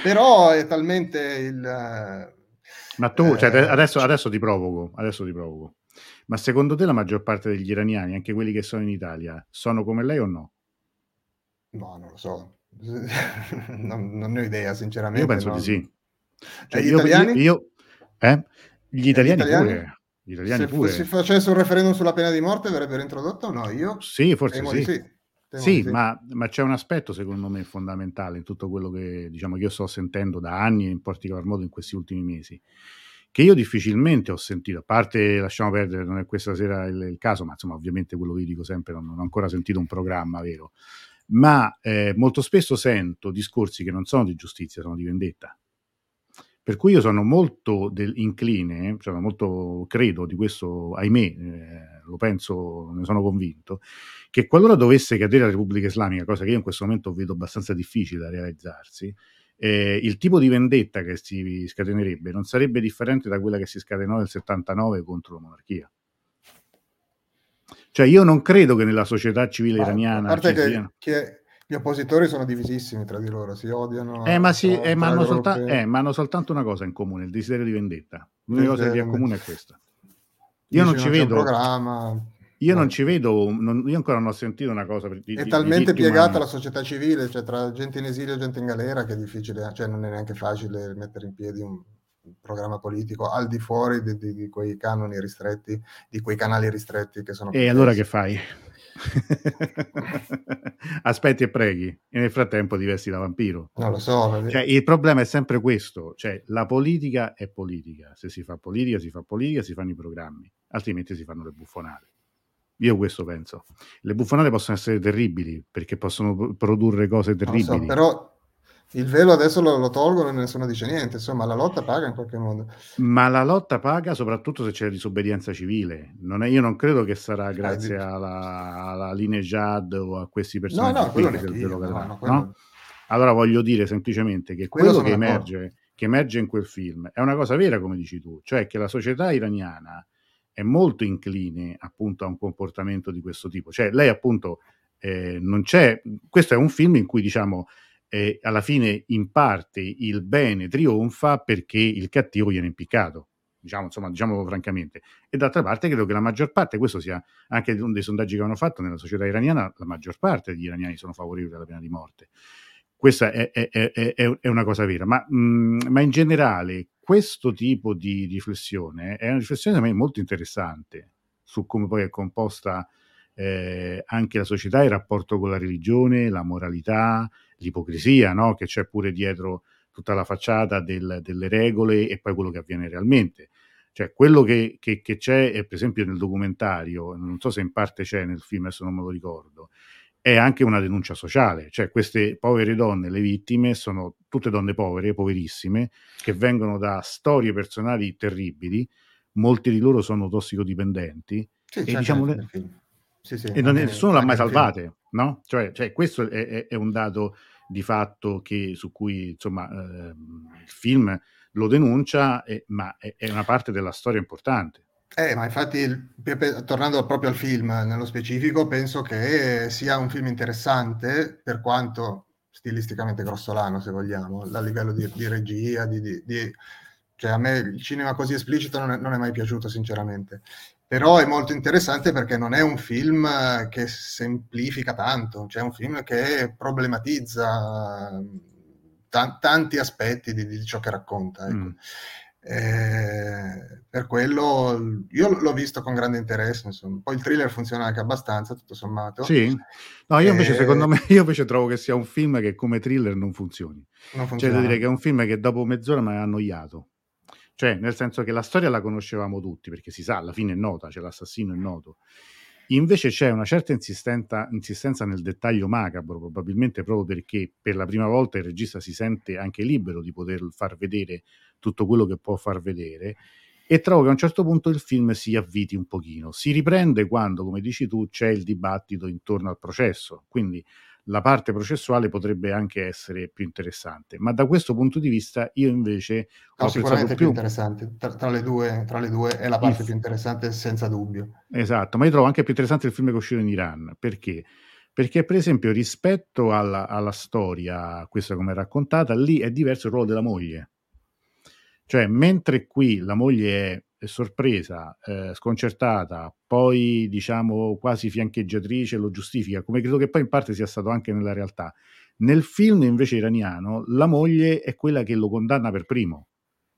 però è talmente il... Ma tu, eh, cioè, adesso, adesso ti provoco, adesso ti provoco. Ma secondo te la maggior parte degli iraniani, anche quelli che sono in Italia, sono come lei o no? No, non lo so. non, non ne ho idea, sinceramente. Io penso no. di sì. Cioè, gli io, italiani? Io, eh? Gli italiani, gli italiani pure. Gli italiani Se pure. Si facesse un referendum sulla pena di morte verrebbero introdotta o no? Io? Sì, forse sì. Sì, sì, sì. Ma, ma c'è un aspetto, secondo me, fondamentale in tutto quello che, diciamo, che io sto sentendo da anni, in particolar modo in questi ultimi mesi, che io difficilmente ho sentito, a parte, lasciamo perdere, non è questa sera il, il caso, ma insomma ovviamente quello che vi dico sempre, non, non ho ancora sentito un programma vero, ma eh, molto spesso sento discorsi che non sono di giustizia, sono di vendetta. Per cui io sono molto del, incline, cioè molto credo di questo, ahimè, eh, lo penso, ne sono convinto, che qualora dovesse cadere la Repubblica Islamica, cosa che io in questo momento vedo abbastanza difficile da realizzarsi, Eh, il tipo di vendetta che si scatenerebbe non sarebbe differente da quella che si scatenò nel settantanove contro la monarchia. Cioè io non credo che nella società civile ah, iraniana... A parte che, siano... che gli oppositori sono divisissimi tra di loro, si odiano... Eh, ma, sì, eh, ma, hanno solta- eh, ma hanno soltanto una cosa in comune, il desiderio di vendetta. L'unica cosa che ha in comune è questa. Io non ci non vedo... programma... Io no. non ci vedo, non, io ancora non ho sentito una cosa. Di, è talmente piegata umani. La società civile, cioè tra gente in esilio e gente in galera, che è difficile, cioè non è neanche facile mettere in piedi un programma politico al di fuori di, di, di quei canoni ristretti, di quei canali ristretti che sono. E complessi. Allora che fai? Aspetti e preghi, e nel frattempo ti vesti da vampiro. Non lo so. Cioè, il problema è sempre questo: cioè la politica è politica. Se si fa politica, si fa politica, si fanno i programmi, altrimenti si fanno le buffonate. Io questo penso. Le buffonate possono essere terribili perché possono produrre cose terribili. Non so, però il velo adesso lo, lo tolgono e nessuno dice niente. Insomma, la lotta paga in qualche modo. Ma la lotta paga soprattutto se c'è disobbedienza civile. Non è, io non credo che sarà grazie alla, alla Linejad o a questi personaggi. No, no, quello del velo io, no, no, quello... no? Allora voglio dire semplicemente che quello, quello che emerge, che emerge in quel film è una cosa vera, come dici tu, cioè che la società iraniana è molto incline appunto a un comportamento di questo tipo. Cioè lei appunto eh, non c'è... Questo è un film in cui diciamo eh, alla fine in parte il bene trionfa perché il cattivo viene impiccato. Diciamo, insomma, diciamolo francamente. E d'altra parte credo che la maggior parte, questo sia anche uno dei sondaggi che hanno fatto nella società iraniana, la maggior parte degli iraniani sono favorevoli alla pena di morte. Questa è, è, è, è una cosa vera. Ma, mh, ma in generale... Questo tipo di riflessione è una riflessione a me molto interessante su come poi è composta eh, anche la società, il rapporto con la religione, la moralità, l'ipocrisia, no? Che c'è pure dietro tutta la facciata del, delle regole e poi quello che avviene realmente. Cioè quello che, che, che c'è, è, per esempio nel documentario, non so se in parte c'è nel film, adesso non me lo ricordo, è anche una denuncia sociale, cioè queste povere donne, le vittime, sono tutte donne povere, poverissime, che vengono da storie personali terribili, molti di loro sono tossicodipendenti, sì, e diciamo le... sì, sì, e non è... nessuno l'ha mai salvate, no? Cioè, cioè questo è, è, è un dato di fatto che, su cui insomma eh, il film lo denuncia, eh, ma è, è una parte della storia importante. Eh, ma infatti, il- per- per- tornando proprio al film nello specifico, penso che sia un film interessante, per quanto stilisticamente grossolano, se vogliamo, a livello di, di regia, di, di- di- cioè a me il cinema così esplicito non è, non è mai piaciuto, sinceramente. Però è molto interessante perché non è un film eh, che semplifica tanto, cioè è un film che problematizza eh, tan- tanti aspetti di, di ciò che racconta, ecco. Mm. Eh, per quello l- io l- l'ho visto con grande interesse, insomma. Poi il thriller funziona anche abbastanza, tutto sommato. Sì? No, io invece, Eh, secondo me, io invece trovo che sia un film che come thriller non funzioni. Non Cioè, devo dire funziona. che è un film che dopo mezz'ora mi ha annoiato. Cioè, nel senso che la storia la conoscevamo tutti, perché si sa, alla fine è nota, cioè l'assassino è noto. Invece c'è una certa insistenta- insistenza nel dettaglio macabro, probabilmente proprio perché per la prima volta il regista si sente anche libero di poter far vedere tutto quello che può far vedere, e trovo che a un certo punto il film si avviti un pochino, si riprende quando, come dici tu, c'è il dibattito intorno al processo, quindi la parte processuale potrebbe anche essere più interessante, ma da questo punto di vista io invece ho No, apprezzato sicuramente è più più interessante. Tra, tra le due, tra le due è la il parte più interessante, senza dubbio. Esatto, ma io trovo anche più interessante il film che è uscito in Iran. Perché? Perché, per esempio, rispetto alla, alla storia, questa come è raccontata, lì è diverso il ruolo della moglie. Cioè, mentre qui la moglie è è sorpresa, eh, sconcertata, poi diciamo quasi fiancheggiatrice, lo giustifica, come credo che poi in parte sia stato anche nella realtà. Nel film invece iraniano, la moglie è quella che lo condanna per primo,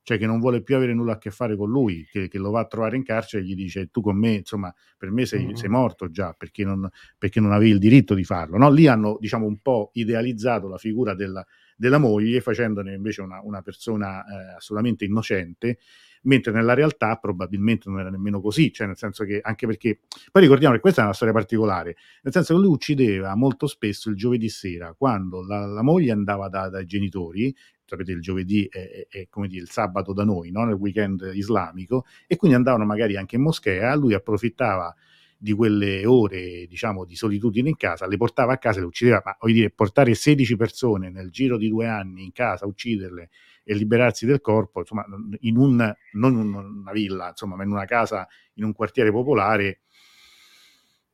cioè che non vuole più avere nulla a che fare con lui, che, che lo va a trovare in carcere e gli dice: tu con me, insomma, per me sei, sei Mm. morto già, perché non, perché non avevi il diritto di farlo. No? Lì hanno, diciamo, un po' idealizzato la figura della, della moglie, facendone invece una, una persona eh, assolutamente innocente, mentre nella realtà probabilmente non era nemmeno così, cioè nel senso che, anche perché, poi ricordiamo che questa è una storia particolare, nel senso che lui uccideva molto spesso il giovedì sera, quando la, la moglie andava da- dai genitori, sapete il giovedì è, è- è come dire il sabato da noi, no? Nel weekend islamico, e quindi andavano magari anche in moschea, lui approfittava di quelle ore, diciamo, di solitudine in casa, le portava a casa e le uccideva, ma voglio dire, portare sedici persone nel giro di due anni in casa, ucciderle e liberarsi del corpo, insomma, in un, non in una villa, insomma, ma in una casa, in un quartiere popolare,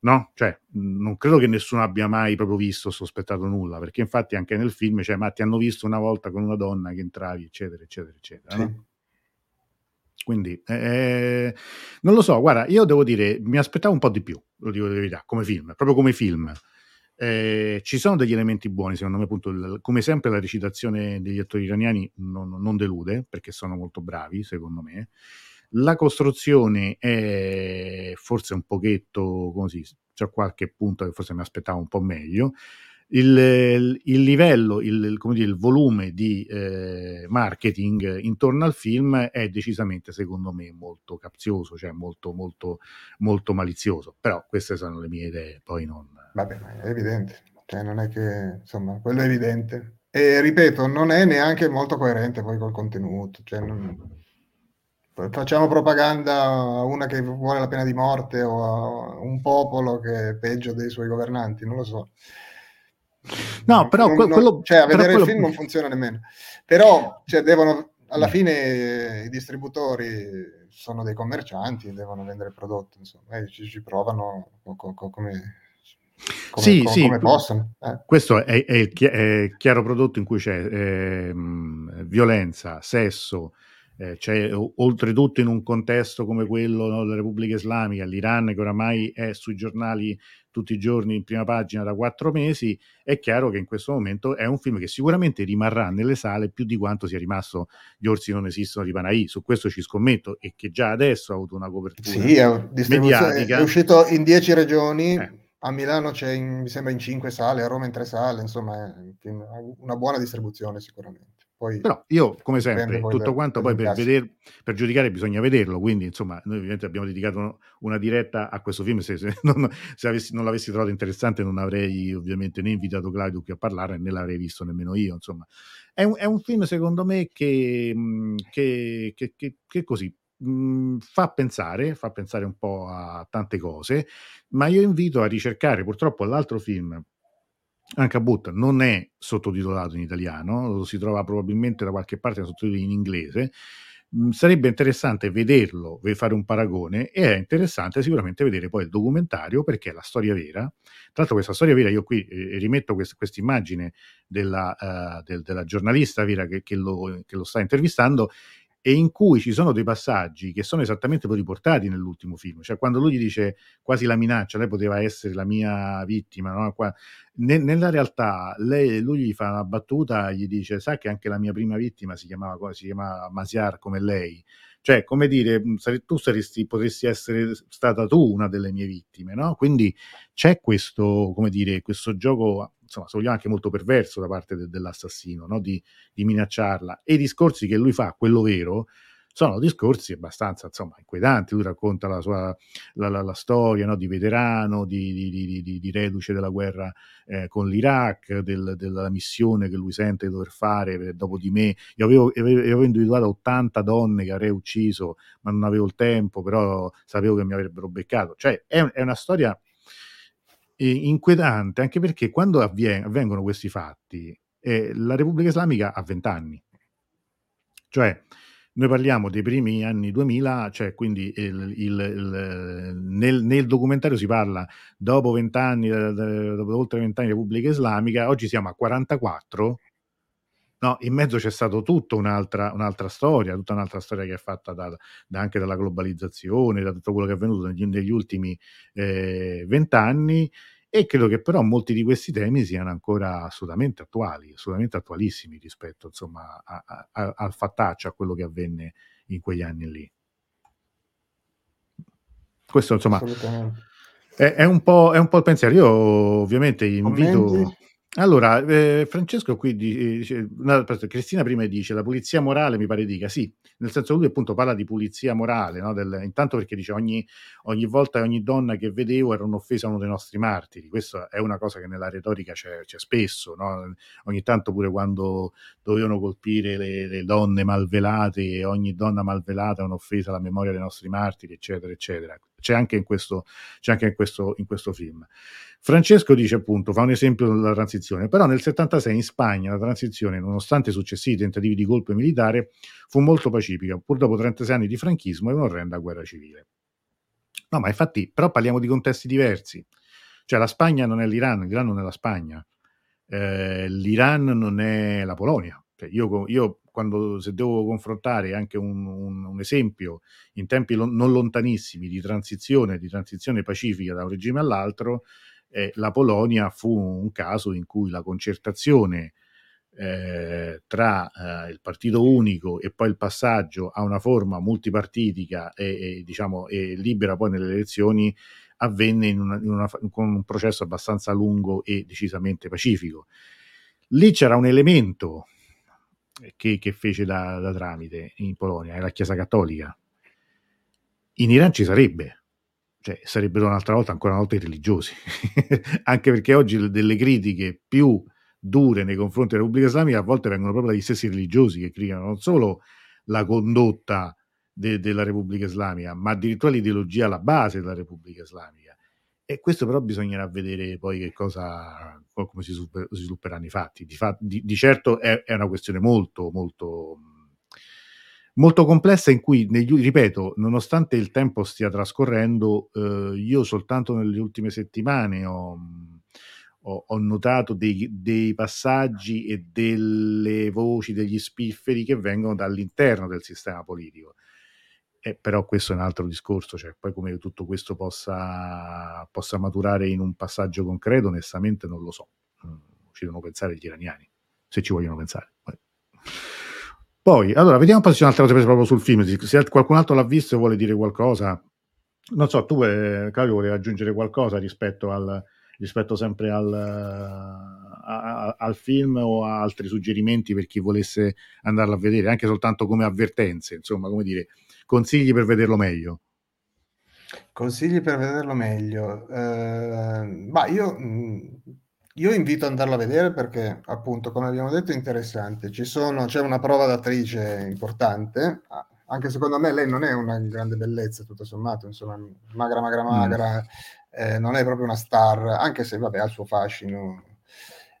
no? Cioè, mh, non credo che nessuno abbia mai proprio visto o sospettato nulla, perché infatti anche nel film, cioè, ma ti hanno visto una volta con una donna che entravi, eccetera, eccetera, eccetera, Sì. no? Quindi, eh, non lo so, guarda, io devo dire, mi aspettavo un po' di più, lo dico la verità, come film, proprio come film. Eh, ci sono degli elementi buoni, secondo me, appunto, il- come sempre la recitazione degli attori iraniani non, non delude, perché sono molto bravi, secondo me. La costruzione è forse un pochetto così, c'è qualche punto che forse mi aspettavo un po' meglio. Il, il livello, il, il- come dire, il volume di eh, marketing intorno al film è decisamente, secondo me, molto capzioso, cioè molto, molto, molto malizioso. Però queste sono le mie idee, poi non... Vabbè, ma è evidente, cioè non è che, insomma, quello è evidente. E ripeto, non è neanche molto coerente poi col contenuto, cioè non- facciamo propaganda a una che vuole la pena di morte o a un popolo che è peggio dei suoi governanti, non lo so. No, Non- però non- que- non- quello... Cioè, a Però vedere il quello film non funziona nemmeno. Però, cioè, devono, alla Mm. fine eh, i distributori sono dei commercianti, devono vendere il prodotto, insomma, e ci, ci provano co- co- co- come, come, Sì, co- sì, come que- possono. eh. questo è, è il chi- è il chiaro prodotto in cui c'è ehm, violenza, sesso, eh, c'è o- oltretutto in un contesto come quello, no, della Repubblica Islamica, l'Iran che oramai è sui giornali tutti i giorni in prima pagina da quattro mesi, è chiaro che in questo momento è un film che sicuramente rimarrà nelle sale più di quanto sia rimasto Gli orsi non esistono di Panahi, su questo ci scommetto, e che già adesso ha avuto una copertura Sì, è, un- distribuzione- è mediatica. uscito in dieci eh, regioni, a Milano c'è, in- mi sembra, in cinque sale, a Roma in tre sale, insomma, è un film- ha una buona distribuzione sicuramente. Poi Però io, come dipende sempre, poi tutto da- quanto poi per dall'incassa. veder- per giudicare bisogna vederlo, quindi insomma noi ovviamente abbiamo dedicato un- una diretta a questo film, se, se non, se avessi- non l'avessi trovato interessante non avrei ovviamente né invitato Claudio qui a parlare né l'avrei visto nemmeno io, insomma. È un, è un film secondo me che, mh, che, che- che- che così mh, fa pensare, fa pensare un po' a tante cose, ma io invito a ricercare, purtroppo l'altro film Ankabut non è sottotitolato in italiano, lo si trova probabilmente da qualche parte sottotitoli in inglese, mh, sarebbe interessante vederlo, fare un paragone, e è interessante sicuramente vedere poi il documentario, perché è la storia vera. Tra l'altro questa storia vera, io qui eh, rimetto quest- quest'immagine della, uh, del, della giornalista vera che, che, lo, che lo sta intervistando, e in cui ci sono dei passaggi che sono esattamente poi riportati nell'ultimo film, cioè quando lui gli dice quasi la minaccia, lei poteva essere la mia vittima, no? Qua, ne, nella realtà lei, lui gli fa una battuta, gli dice, sa che anche la mia prima vittima si chiamava, si chiamava Masiar come lei, cioè come dire, tu saresti, potresti essere stata tu una delle mie vittime, no? Quindi c'è questo, come dire, questo gioco, insomma, se vogliamo anche molto perverso da parte de- dell'assassino, no? Di, di minacciarla, e i discorsi che lui fa, quello vero, sono discorsi abbastanza, insomma, inquietanti. Lui racconta la sua la, la, la storia, no? Di veterano, di, di, di, di, di reduce della guerra eh, con l'Iraq, del, della missione che lui sente di dover fare, dopo di me. Io avevo, avevo, avevo individuato ottanta donne che avrei ucciso, ma non avevo il tempo, però sapevo che mi avrebbero beccato. Cioè, è, è una storia eh, inquietante, anche perché quando avvien- avvengono questi fatti, eh, la Repubblica Islamica ha vent'anni. Cioè, noi parliamo dei primi anni duemila, cioè quindi il, il, il, nel, nel documentario si parla dopo vent'anni, dopo oltre vent'anni Repubblica Islamica, oggi siamo a quarantaquattro, no? In mezzo c'è stato tutta un'altra, un'altra storia, tutta un'altra storia che è fatta da, da anche dalla globalizzazione, da tutto quello che è avvenuto negli, negli ultimi vent'anni, eh, e credo che però molti di questi temi siano ancora assolutamente attuali, assolutamente attualissimi rispetto, insomma, a, a, a, al fattaccio, a quello che avvenne in quegli anni lì. Questo, insomma, è, è, un po', è un po' il pensiero. Io ovviamente invito... Commenti? Allora, eh, Francesco qui dice, no, Cristina prima dice la pulizia morale, mi pare dica, sì, nel senso che lui appunto parla di pulizia morale, no? Del, intanto perché dice ogni, ogni volta, ogni donna che vedevo era un'offesa a uno dei nostri martiri. Questa è una cosa che nella retorica c'è, c'è spesso, no? Ogni tanto pure quando dovevano colpire le, le donne malvelate, ogni donna malvelata è un'offesa alla memoria dei nostri martiri, eccetera, eccetera. C'è anche in questo, c'è anche in questo, in questo film. Francesco dice appunto, fa un esempio della transizione, però nel settantasei in Spagna la transizione, nonostante i successivi tentativi di golpe militare, fu molto pacifica, pur dopo trentasei anni di franchismo e un'orrenda guerra civile. No, ma infatti, però parliamo di contesti diversi, cioè la Spagna non è l'Iran, l'Iran non è la Spagna, eh, l'Iran non è la Polonia. Cioè, io, io quando, se devo confrontare anche un, un, un esempio in tempi lo, non lontanissimi di transizione, di transizione pacifica da un regime all'altro, eh, la Polonia fu un caso in cui la concertazione eh, tra eh, il partito unico e poi il passaggio a una forma multipartitica e, e, diciamo, e libera poi nelle elezioni avvenne in una, in una, con un processo abbastanza lungo e decisamente pacifico. Lì c'era un elemento che, che fece da, da tramite in Polonia, è la Chiesa Cattolica. In Iran ci sarebbe, cioè sarebbero un'altra volta, ancora una volta, i religiosi, anche perché oggi delle critiche più dure nei confronti della Repubblica Islamica a volte vengono proprio dagli stessi religiosi, che criticano non solo la condotta de, della Repubblica Islamica, ma addirittura l'ideologia alla base della Repubblica Islamica. E questo però bisognerà vedere poi che cosa, come si svilupperanno i fatti. Di, fa, di, di certo è, è una questione molto, molto... molto complessa, in cui, negli, ripeto, nonostante il tempo stia trascorrendo, eh, io soltanto nelle ultime settimane ho, ho, ho notato dei, dei passaggi e delle voci, degli spifferi che vengono dall'interno del sistema politico. Eh, però questo è un altro discorso, cioè poi come tutto questo possa, possa maturare in un passaggio concreto, onestamente non lo so. Ci devono pensare gli iraniani, se ci vogliono pensare. Poi, allora, vediamo un po' se c'è un'altra cosa proprio sul film, se qualcun altro l'ha visto e vuole dire qualcosa. Non so, tu, eh, Claudio, vuole aggiungere qualcosa rispetto al rispetto sempre al, a, al film, o a altri suggerimenti per chi volesse andarlo a vedere, anche soltanto come avvertenze, insomma, come dire, consigli per vederlo meglio. Consigli per vederlo meglio? Eh, ma io... Io invito ad andarla a vedere perché, appunto, come abbiamo detto, è interessante. Ci sono, c'è una prova d'attrice importante, anche secondo me lei non è una grande bellezza, tutto sommato, insomma, magra, magra, magra, mm. eh, non è proprio una star, anche se, vabbè, ha il suo fascino.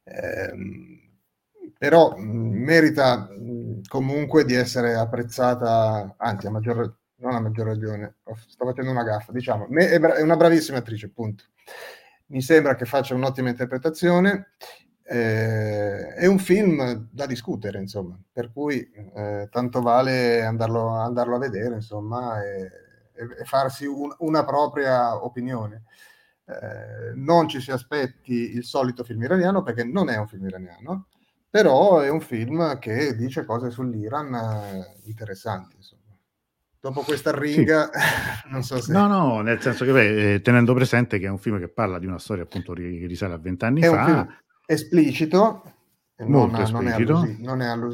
Eh, però mh, merita mh, comunque di essere apprezzata, anzi a maggior, non a maggior ragione, sto facendo una gaffa, diciamo, è, bra- è una bravissima attrice, punto. Mi sembra che faccia un'ottima interpretazione, eh, è un film da discutere, insomma, per cui eh, tanto vale andarlo, andarlo a vedere, insomma, e, e farsi un, una propria opinione. Eh, non ci si aspetti il solito film iraniano, perché non è un film iraniano, però è un film che dice cose sull'Iran eh, interessanti, insomma. Dopo questa ringa, sì. non so se... No, no, nel senso che beh, tenendo presente che è un film che parla di una storia appunto che risale a vent'anni fa. È un film esplicito, molto non, esplicito. Non è, allusivo,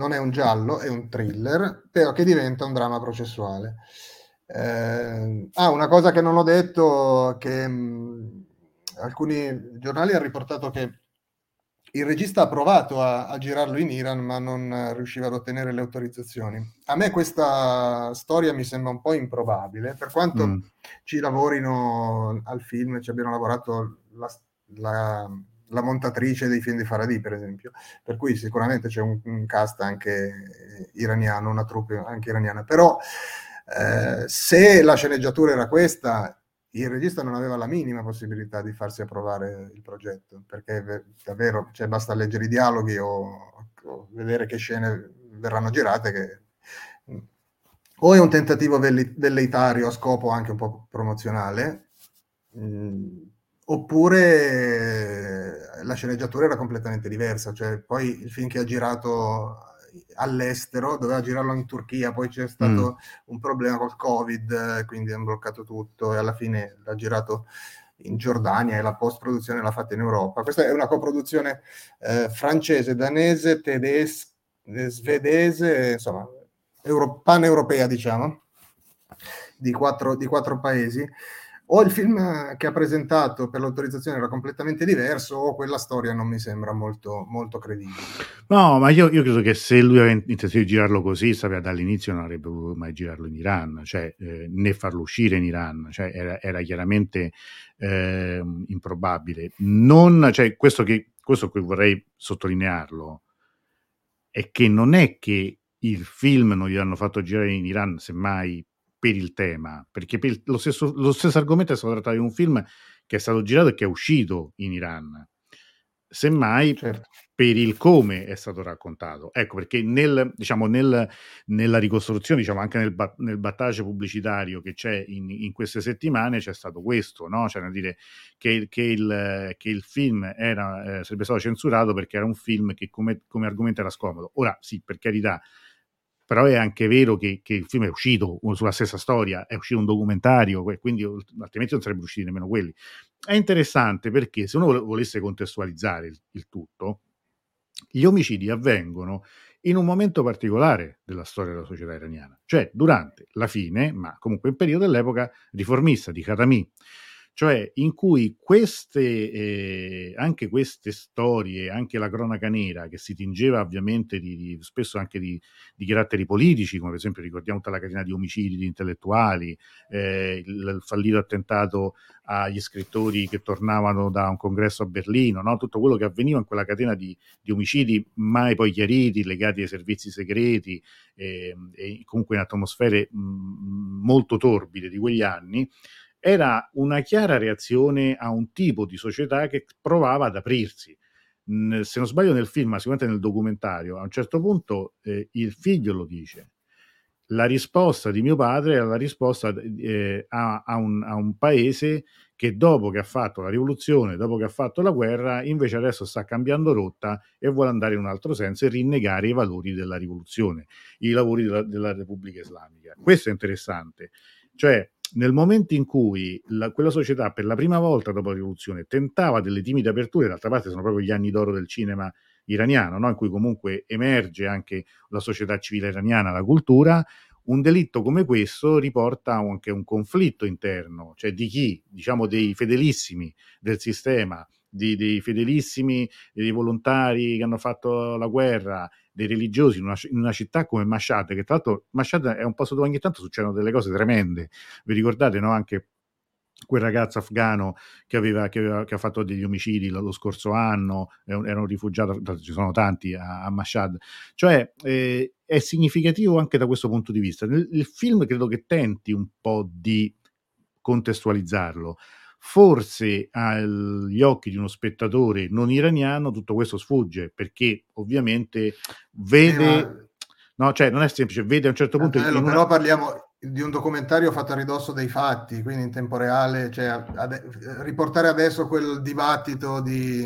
non è allusivo, non è un giallo, è un thriller, però che diventa un dramma processuale. Eh, ah, una cosa che non ho detto, che mh, alcuni giornali hanno riportato che il regista ha provato a, a girarlo in Iran, ma non riusciva ad ottenere le autorizzazioni. A me questa storia mi sembra un po' improbabile, per quanto mm. ci lavorino al film, ci abbiano lavorato la, la, la montatrice dei film di Farhadi, per esempio, per cui sicuramente c'è un, un cast anche iraniano, una troupe anche iraniana, però eh, se la sceneggiatura era questa... Il regista non aveva la minima possibilità di farsi approvare il progetto, perché davvero, cioè, basta leggere i dialoghi o, o vedere che scene verranno girate, che o è un tentativo velleitario a scopo anche un po' promozionale, mh, oppure la sceneggiatura era completamente diversa, cioè poi il film che ha girato all'estero, doveva girarlo in Turchia, poi c'è stato mm. un problema col Covid, quindi hanno bloccato tutto e alla fine l'ha girato in Giordania e la post-produzione l'ha fatta in Europa. Questa è una coproduzione eh, francese, danese, tedesca, svedese, insomma, euro- paneuropea, diciamo, di quattro, di quattro paesi. O il film che ha presentato per l'autorizzazione era completamente diverso, o quella storia non mi sembra molto, molto credibile. No, ma io, io credo che se lui aveva intenzione di girarlo così, sapeva dall'inizio non avrebbe potuto mai girarlo in Iran, cioè eh, né farlo uscire in Iran, cioè era, era chiaramente eh, improbabile. Non, cioè, questo che questo che vorrei sottolinearlo è che non è che il film non gli hanno fatto girare in Iran, semmai per il tema, perché per il, lo, stesso, lo stesso argomento è stato trattato in un film che è stato girato e che è uscito in Iran, semmai certo. per il come è stato raccontato, ecco perché nel, diciamo, nel, nella ricostruzione, diciamo, anche nel, nel battage pubblicitario che c'è in, in queste settimane c'è stato questo, no? Cioè, dire che, che, il, che il film era, eh, sarebbe stato censurato perché era un film che come, come argomento era scomodo. Ora sì, per carità, però è anche vero che, che il film è uscito sulla stessa storia, è uscito un documentario, quindi altrimenti non sarebbero usciti nemmeno quelli. È interessante perché se uno volesse contestualizzare il, il tutto, gli omicidi avvengono in un momento particolare della storia della società iraniana, cioè durante la fine, ma comunque in periodo dell'epoca riformista di Khatami, cioè in cui queste eh, anche queste storie, anche la cronaca nera, che si tingeva ovviamente di, di, spesso anche di, di caratteri politici, come per esempio ricordiamo tutta la catena di omicidi di intellettuali, eh, il, il fallito attentato agli scrittori che tornavano da un congresso a Berlino, no? Tutto quello che avveniva in quella catena di, di omicidi mai poi chiariti, legati ai servizi segreti, eh, e comunque in atmosfere mh, molto torbide di quegli anni, era una chiara reazione a un tipo di società che provava ad aprirsi. Se non sbaglio nel film, ma sicuramente nel documentario, a un certo punto eh, il figlio lo dice: la risposta di mio padre era la risposta eh, a, a, un, a un paese che dopo che ha fatto la rivoluzione, dopo che ha fatto la guerra, invece adesso sta cambiando rotta e vuole andare in un altro senso e rinnegare i valori della rivoluzione, i lavori della, della Repubblica Islamica. Questo è interessante, cioè nel momento in cui la, quella società per la prima volta dopo la rivoluzione tentava delle timide aperture, d'altra parte sono proprio gli anni d'oro del cinema iraniano, no? In cui comunque emerge anche la società civile iraniana, la cultura, un delitto come questo riporta anche un conflitto interno, cioè di chi, diciamo dei fedelissimi del sistema, di, dei fedelissimi, dei volontari che hanno fatto la guerra, dei religiosi in una, in una città come Mashhad, che tra l'altro Mashhad è un posto dove ogni tanto succedono delle cose tremende. Vi ricordate, no? Anche quel ragazzo afghano che aveva, che aveva che ha fatto degli omicidi lo scorso anno, era un rifugiato, ci sono tanti a, a Mashhad, cioè eh, è significativo anche da questo punto di vista. Nel, il film credo che tenti un po' di contestualizzarlo. Forse agli occhi di uno spettatore non iraniano tutto questo sfugge, perché ovviamente vede, eh, ma... no, cioè non è semplice, vede a un certo punto. Bello, una... Però parliamo di un documentario fatto a ridosso dei fatti, quindi in tempo reale, cioè ad... riportare adesso quel dibattito di,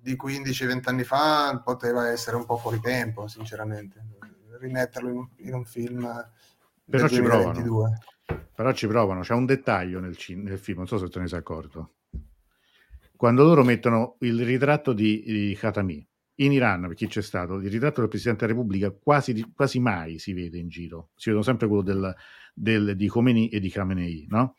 di quindici venti anni fa poteva essere un po' fuori tempo, sinceramente. Rimetterlo in, in un film però del duemilaventidue. Però ci provano, c'è un dettaglio nel, cin- nel film, non so se te ne sei accorto, quando loro mettono il ritratto di, di Khatami in Iran, perché c'è stato il ritratto del Presidente della Repubblica, quasi, quasi mai si vede in giro, si vedono sempre quello del, del, di Khomeini e di Khamenei, no?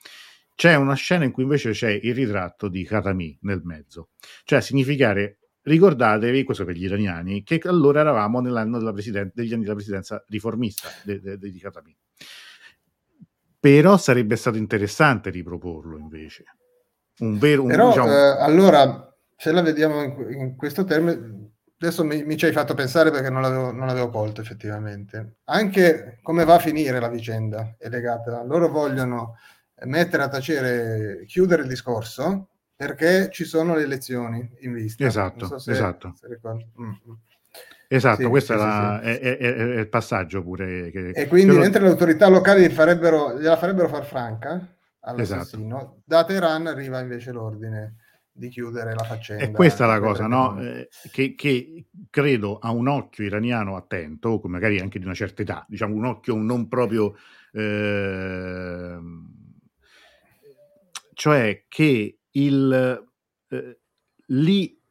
C'è una scena in cui invece c'è il ritratto di Khatami nel mezzo, cioè significare, ricordatevi, questo per gli iraniani, che allora eravamo nell'anno della presiden- degli anni della presidenza riformista de- de- de- di Khatami. Però sarebbe stato interessante riproporlo invece. Un vero... Un, Però, diciamo... eh, allora, se la vediamo in, in questo termine, adesso mi, mi ci hai fatto pensare perché non l'avevo, non l'avevo colto effettivamente. Anche come va a finire la vicenda è legata. Loro vogliono mettere a tacere, chiudere il discorso, perché ci sono le elezioni in vista. Esatto, non so se, esatto. Se Esatto, sì, questo sì, è, la, sì, sì. È, è, è il passaggio pure. Che, e quindi, lo... mentre le autorità locali farebbero, gliela farebbero far franca all'assassino, esatto. Da Teheran arriva invece l'ordine di chiudere la faccenda. E questa è la cosa, no? Eh, che, che credo a un occhio iraniano attento, magari anche di una certa età, diciamo un occhio non proprio... Eh, cioè che il eh, lì...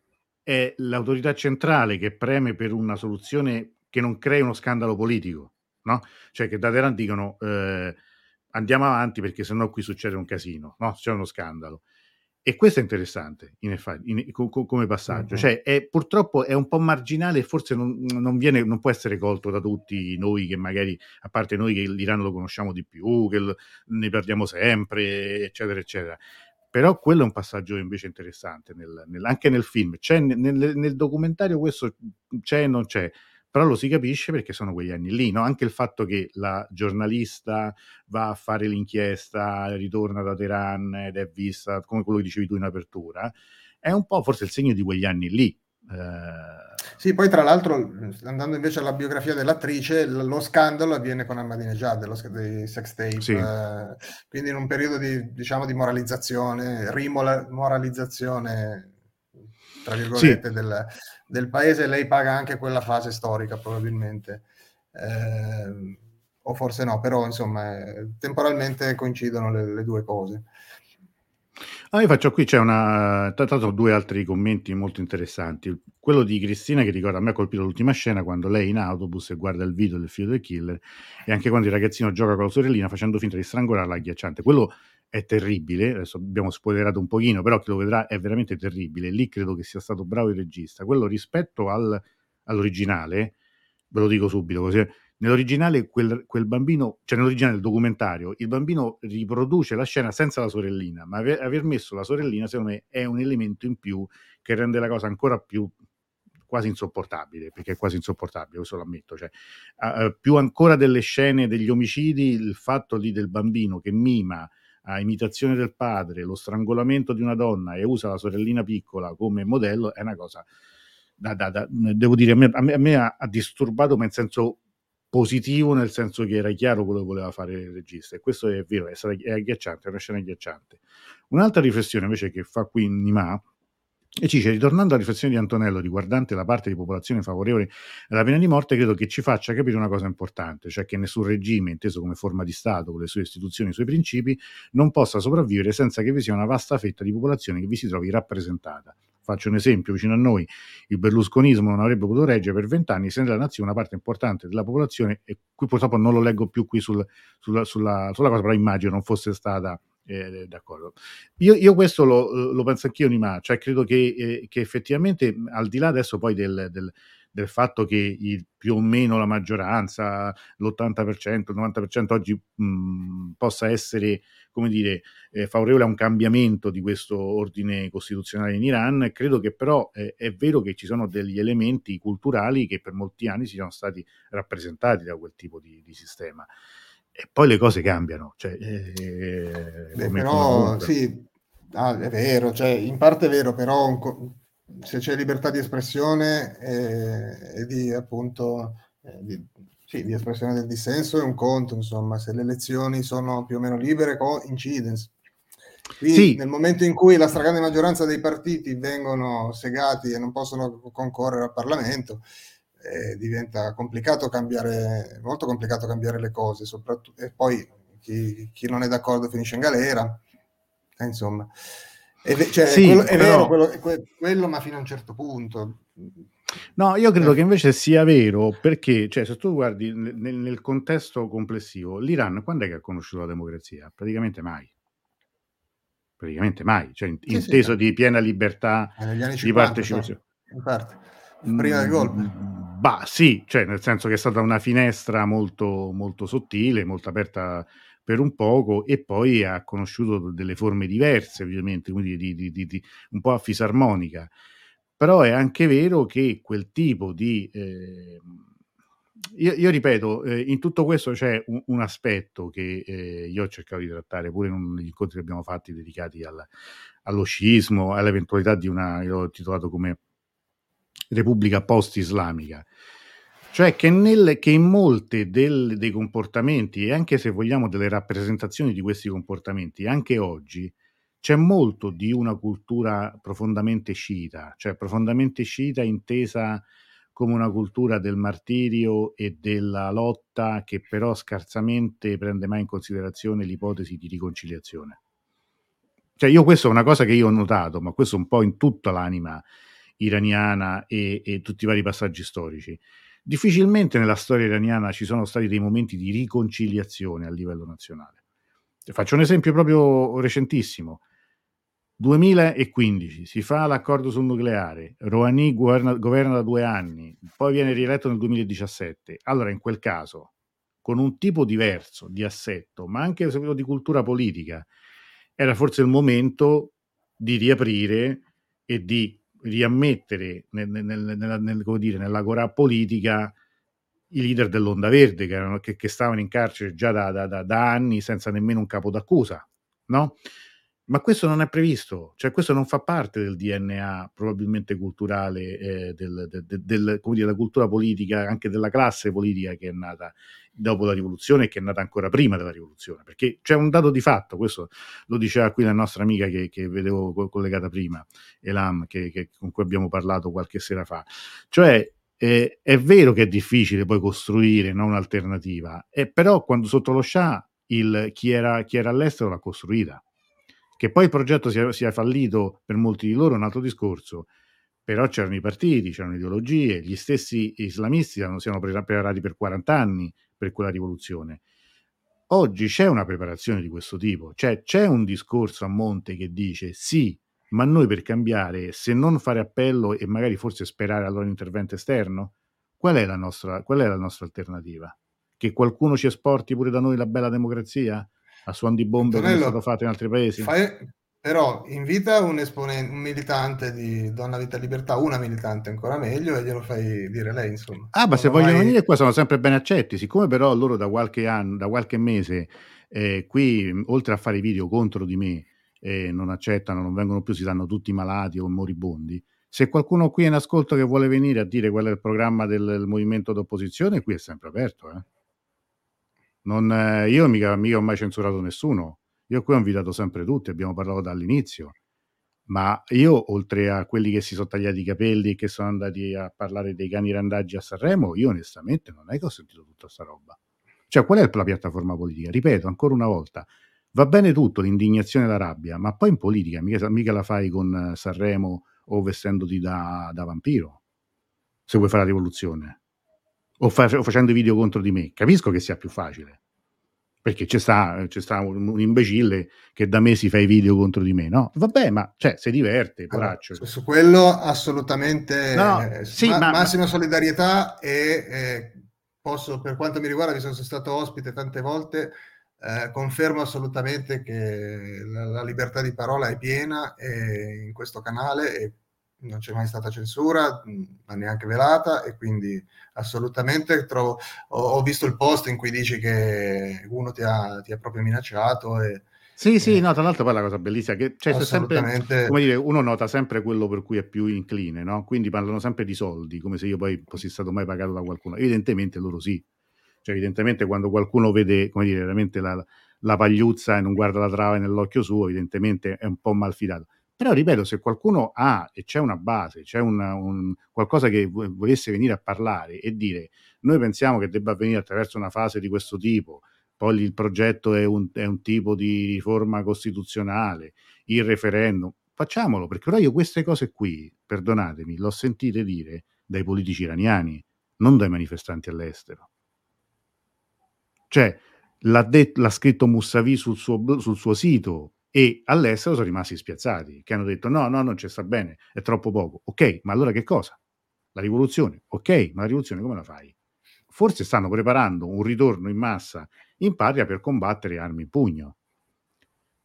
è l'autorità centrale che preme per una soluzione che non crei uno scandalo politico, no? Cioè che da Teheran dicono eh, andiamo avanti perché sennò qui succede un casino, no? C'è uno scandalo. E questo è interessante in effetti, in, co, co, come passaggio. Uh-huh. Cioè è, purtroppo è un po' marginale e forse non, non, viene, non può essere colto da tutti noi che magari, a parte noi che l'Iran lo conosciamo di più, che lo, ne parliamo sempre, eccetera, eccetera. Però quello è un passaggio invece interessante nel, nel, anche nel film. C'è nel, nel documentario questo c'è e non c'è, però lo si capisce perché sono quegli anni lì, no? Anche il fatto che la giornalista va a fare l'inchiesta, ritorna da Teheran ed è vista, come quello che dicevi tu in apertura, è un po' forse il segno di quegli anni lì. Eh... Sì, poi tra l'altro, andando invece alla biografia dell'attrice, lo scandalo avviene con Ahmadinejad, lo sc- dei sex tape, sì. eh, quindi in un periodo di, diciamo, di moralizzazione, rimola- moralizzazione tra virgolette, sì. del, del paese, lei paga anche quella fase storica probabilmente, eh, o forse no, però insomma temporalmente coincidono le, le due cose. Ah, io faccio qui c'è una tanto due altri commenti molto interessanti. Quello di Cristina che ricorda, a me ha colpito l'ultima scena quando lei è in autobus e guarda il video del figlio del killer e anche quando il ragazzino gioca con la sorellina facendo finta di strangolarla, agghiacciante. Quello è terribile, adesso abbiamo spoilerato un pochino, però chi lo vedrà è veramente terribile. Lì credo che sia stato bravo il regista. Quello rispetto al, all'originale, ve lo dico subito così, nell'originale quel, quel bambino, cioè nell'originale del documentario, il bambino riproduce la scena senza la sorellina, ma aver, aver messo la sorellina secondo me è un elemento in più che rende la cosa ancora più quasi insopportabile, perché è quasi insopportabile, questo lo ammetto, cioè, uh, più ancora delle scene degli omicidi, il fatto lì del bambino che mima a imitazione del padre lo strangolamento di una donna e usa la sorellina piccola come modello, è una cosa, da, da, da, devo dire, a me, a me, a me ha, ha disturbato, ma in senso positivo, nel senso che era chiaro quello che voleva fare il regista, e questo è vero, è, stata, è agghiacciante, è una scena agghiacciante. Un'altra riflessione invece che fa qui Nima, e ci dice, ritornando alla riflessione di Antonello riguardante la parte di popolazione favorevole alla pena di morte, credo che ci faccia capire una cosa importante, cioè che nessun regime, inteso come forma di Stato, con le sue istituzioni, i suoi principi, non possa sopravvivere senza che vi sia una vasta fetta di popolazione che vi si trovi rappresentata. Faccio un esempio, vicino a noi il berlusconismo non avrebbe potuto reggere per vent'anni se nella nazione una parte importante della popolazione, e qui purtroppo non lo leggo più qui sul, sulla, sulla, sulla cosa, però immagino non fosse stata eh, d'accordo. Io, io questo lo, lo penso anch'io, Nima, cioè credo che, eh, che effettivamente al di là adesso poi del, del, del fatto che il, più o meno la maggioranza, l'ottanta per cento, il novanta per cento oggi mh, possa essere, come dire, eh, favorevole a un cambiamento di questo ordine costituzionale in Iran. Credo che però eh, è vero che ci sono degli elementi culturali che per molti anni si sono stati rappresentati da quel tipo di, di sistema. E poi le cose cambiano. Cioè, eh, Beh, però sì, ah, è vero, cioè, in parte è vero, però un co- se c'è libertà di espressione eh, e di appunto eh, di, sì, di espressione del dissenso è un conto, insomma, se le elezioni sono più o meno libere coincide. Quindi sì. Nel momento in cui la stragrande maggioranza dei partiti vengono segati e non possono concorrere al Parlamento, Eh, diventa complicato cambiare, molto complicato cambiare le cose, soprattutto, e poi chi, chi non è d'accordo finisce in galera, eh, insomma, e, cioè, sì, quello, è però... vero quello, que, quello, ma fino a un certo punto. No, io credo eh. che invece sia vero, perché cioè, se tu guardi nel, nel contesto complessivo, l'Iran quando è che ha conosciuto la democrazia? Praticamente mai. Praticamente mai, cioè in, sì, inteso sì, di piena libertà cinquanta, di partecipazione. Cioè, in parte. Prima del golpe. Bah, sì, cioè nel senso che è stata una finestra molto, molto sottile, molto aperta per un poco, e poi ha conosciuto delle forme diverse, ovviamente, quindi di, di, di, di, un po' a fisarmonica. Però è anche vero che quel tipo di... Eh, io, io ripeto, eh, in tutto questo c'è un, un aspetto che eh, io ho cercato di trattare, pure negli incontri che abbiamo fatti dedicati al, allo sciismo, all'eventualità di una... Io l'ho titolato come... Repubblica post-islamica, cioè che, nel, che in molte del, dei comportamenti, e anche se vogliamo delle rappresentazioni di questi comportamenti, anche oggi c'è molto di una cultura profondamente sciita, cioè profondamente sciita intesa come una cultura del martirio e della lotta, che però scarsamente prende mai in considerazione l'ipotesi di riconciliazione. Cioè io questa è una cosa che io ho notato, ma questo un po' in tutta l'anima iraniana e, e tutti i vari passaggi storici. Difficilmente nella storia iraniana ci sono stati dei momenti di riconciliazione a livello nazionale. Faccio un esempio proprio recentissimo. duemilaquindici si fa l'accordo sul nucleare, Rouhani governa, governa da due anni, poi viene rieletto nel duemiladiciassette. Allora in quel caso, con un tipo diverso di assetto, ma anche di cultura politica, era forse il momento di riaprire e di riammettere nel, nel, nel, nel, come dire, nell'agorà politica i leader dell'Onda Verde che, erano, che, che stavano in carcere già da, da, da anni senza nemmeno un capo d'accusa, no? Ma questo non è previsto, cioè questo non fa parte del D N A probabilmente culturale eh, del, del, del, del, come dire, della cultura politica, anche della classe politica che è nata dopo la rivoluzione e che è nata ancora prima della rivoluzione, perché c'è un dato di fatto, questo lo diceva qui la nostra amica che, che vedevo collegata prima, Elam, che, che, con cui abbiamo parlato qualche sera fa, cioè eh, è vero che è difficile poi costruire, no, un'alternativa, eh, però quando sotto lo Shah il, chi, era, chi era all'estero l'ha costruita. Che poi il progetto sia, sia fallito per molti di loro è un altro discorso, però c'erano i partiti, c'erano ideologie, gli stessi islamisti non siano preparati per quaranta anni per quella rivoluzione. Oggi c'è una preparazione di questo tipo, cioè c'è un discorso a monte che dice sì, ma noi per cambiare, se non fare appello e magari forse sperare allora un intervento esterno, qual è la nostra, qual è la nostra alternativa? Che qualcuno ci esporti pure da noi la bella democrazia? A suon di bombe, Antonello, come è stato fatto in altri paesi. Fai, però invita un esponente, un militante di Donna Vita e Libertà, una militante ancora meglio, e glielo fai dire lei, insomma. Ah, ma se vogliono mai... venire qua sono sempre ben accetti, siccome però loro da qualche anno, da qualche mese eh, qui, oltre a fare video contro di me, eh, non accettano, non vengono più, si danno tutti malati o moribondi. Se qualcuno qui è in ascolto che vuole venire a dire qual è il programma del, del movimento d'opposizione, qui è sempre aperto, eh. Non, io mica, mica ho mai censurato nessuno, io qui ho invitato sempre tutti, abbiamo parlato dall'inizio, ma io oltre a quelli che si sono tagliati i capelli, che sono andati a parlare dei cani randaggi a Sanremo, io onestamente non è che ho sentito tutta sta roba. Cioè qual è la piattaforma politica? Ripeto ancora una volta, va bene tutto, l'indignazione e la rabbia, ma poi in politica mica, mica la fai con Sanremo o vestendoti da, da vampiro se vuoi fare la rivoluzione. O, fa- o facendo video contro di me, capisco che sia più facile, perché c'è sta, c'è sta un, un imbecille che da mesi fa i video contro di me, no? Vabbè, ma cioè, si diverte, allora, su, su quello assolutamente no, eh, sì, ma, ma, massima ma... solidarietà e eh, posso, per quanto mi riguarda, mi sono stato ospite tante volte, eh, confermo assolutamente che la, la libertà di parola è piena e in questo canale e non c'è mai stata censura, ma neanche velata, e quindi assolutamente trovo, ho, ho visto il post in cui dici che uno ti ha, ti ha proprio minacciato e sì, e, sì, no, tra l'altro poi la cosa bellissima che cioè, assolutamente... sempre, come dire, uno nota sempre quello per cui è più incline, no? Quindi parlano sempre di soldi, come se io poi fossi stato mai pagato da qualcuno, evidentemente loro sì, cioè evidentemente quando qualcuno vede, come dire, veramente la, la pagliuzza e non guarda la trave nell'occhio suo, evidentemente è un po' malfidato. Però ripeto, se qualcuno ha e c'è una base, c'è una, un, qualcosa che volesse venire a parlare e dire noi pensiamo che debba avvenire attraverso una fase di questo tipo, poi il progetto è un, è un tipo di riforma costituzionale, il referendum, facciamolo, perché ora io queste cose qui, perdonatemi, l'ho sentite dire dai politici iraniani, non dai manifestanti all'estero. Cioè, l'ha, detto, l'ha scritto Mousavi sul suo, sul suo sito, e all'estero sono rimasti spiazzati, che hanno detto no, no, non ci sta bene, è troppo poco. Ok, ma allora che cosa? La rivoluzione. Ok, ma la rivoluzione come la fai? Forse stanno preparando un ritorno in massa in patria per combattere armi in pugno.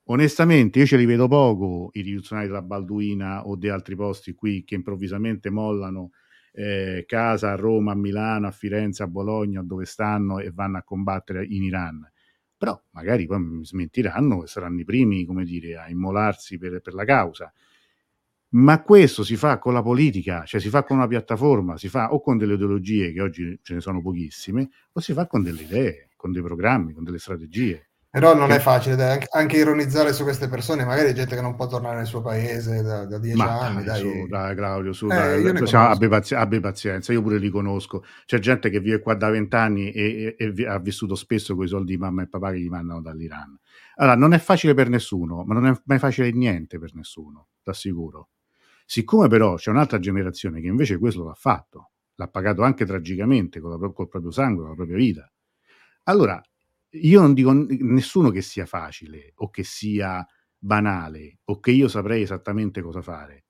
Onestamente io ce li vedo poco i rivoluzionari della Balduina o di altri posti qui che improvvisamente mollano eh, casa a Roma, a Milano, a Firenze, a Bologna, dove stanno, e vanno a combattere in Iran. Però magari poi mi smentiranno e saranno i primi, come dire, a immolarsi per, per la causa. Ma questo si fa con la politica, cioè si fa con una piattaforma, si fa o con delle ideologie, che oggi ce ne sono pochissime, o si fa con delle idee, con dei programmi, con delle strategie. Però non che... è facile, dai, anche ironizzare su queste persone, magari gente che non può tornare nel suo paese da, da dieci Ma, anni. Dai, dai. Su, dai Claudio, su, eh, dai, io dai, abbi, pazi- abbi pazienza, io pure li conosco. C'è gente che vive qua da vent'anni e, e, e ha vissuto spesso con i soldi di mamma e papà che gli mandano dall'Iran. Allora, non è facile per nessuno, ma non è mai facile niente per nessuno, t'assicuro. Siccome però c'è un'altra generazione che invece questo l'ha fatto, l'ha pagato anche tragicamente, con la, col proprio sangue, con la propria vita. Allora, io non dico nessuno che sia facile o che sia banale o che io saprei esattamente cosa fare.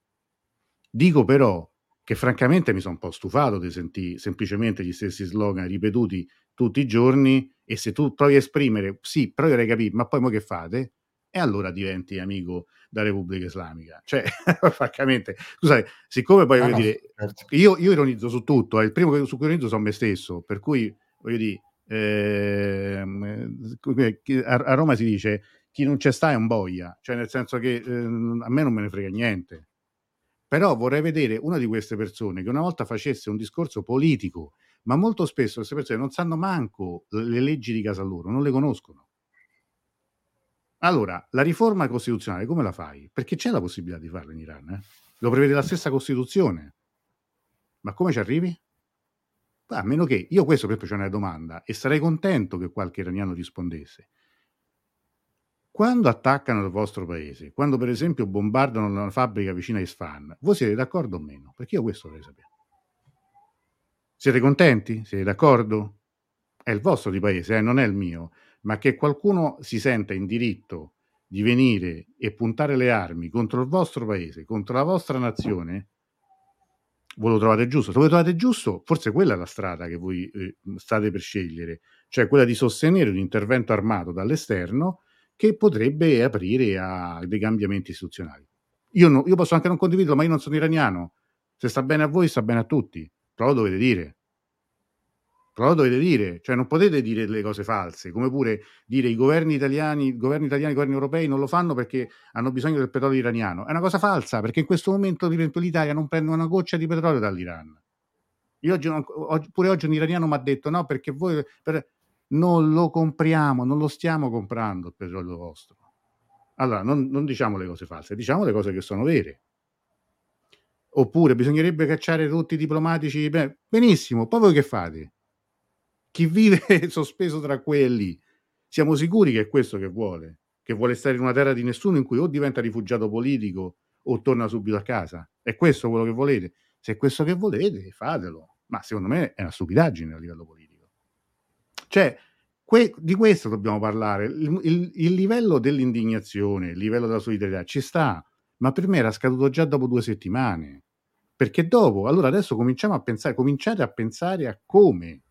Dico però che francamente mi sono un po' stufato di sentire semplicemente gli stessi slogan ripetuti tutti i giorni, e se tu provi a esprimere, sì, provi a capire, ma poi mo che fate? E allora diventi amico da Repubblica Islamica. Cioè, francamente, scusate, siccome poi ah, voglio no, dire, certo. io, io ironizzo su tutto, eh, il primo su cui ironizzo sono me stesso, per cui voglio dire, Eh, a Roma si dice chi non c'è sta è un boia, cioè nel senso che eh, a me non me ne frega niente, però vorrei vedere una di queste persone che una volta facesse un discorso politico, ma molto spesso queste persone non sanno manco le leggi di casa loro, non le conoscono. Allora, la riforma costituzionale come la fai? Perché c'è la possibilità di farla in Iran, eh? Lo prevede la stessa Costituzione, ma come ci arrivi? A meno che, io questo per esempio c'è una domanda e sarei contento che qualche iraniano rispondesse. Quando attaccano il vostro paese, quando per esempio bombardano una fabbrica vicina a Isfahan, voi siete d'accordo o meno? Perché io questo vorrei sapere. Siete contenti? Siete d'accordo? È il vostro di paese, eh? Non è il mio, ma che qualcuno si senta in diritto di venire e puntare le armi contro il vostro paese, contro la vostra nazione, voi lo trovate giusto? Se voi lo trovate giusto, forse quella è la strada che voi eh, state per scegliere, cioè quella di sostenere un intervento armato dall'esterno che potrebbe aprire a dei cambiamenti istituzionali. Io, no, io posso anche non condividerlo, ma io non sono iraniano. Se sta bene a voi, sta bene a tutti. Però lo dovete dire. Però lo dovete dire. Cioè non potete dire delle cose false, come pure dire i governi italiani, i governi italiani, i governi europei non lo fanno perché hanno bisogno del petrolio iraniano. È una cosa falsa, perché in questo momento l'Italia non prende una goccia di petrolio dall'Iran. Io oggi, oggi, pure oggi un iraniano mi ha detto no, perché voi per... non lo compriamo, non lo stiamo comprando il petrolio vostro. Allora, non, non diciamo le cose false, diciamo le cose che sono vere. Oppure bisognerebbe cacciare tutti i diplomatici. Beh, benissimo, poi voi che fate? Chi vive sospeso tra quelli, siamo sicuri che è questo che vuole, che vuole stare in una terra di nessuno in cui o diventa rifugiato politico o torna subito a casa? È questo quello che volete? Se è questo che volete, fatelo. Ma secondo me è una stupidaggine a livello politico. Cioè, Que- di questo dobbiamo parlare. Il, il, il livello dell'indignazione, il livello della solidarietà ci sta, ma per me era scaduto già dopo due settimane. Perché dopo? Allora adesso cominciamo a pensare, cominciate a pensare a come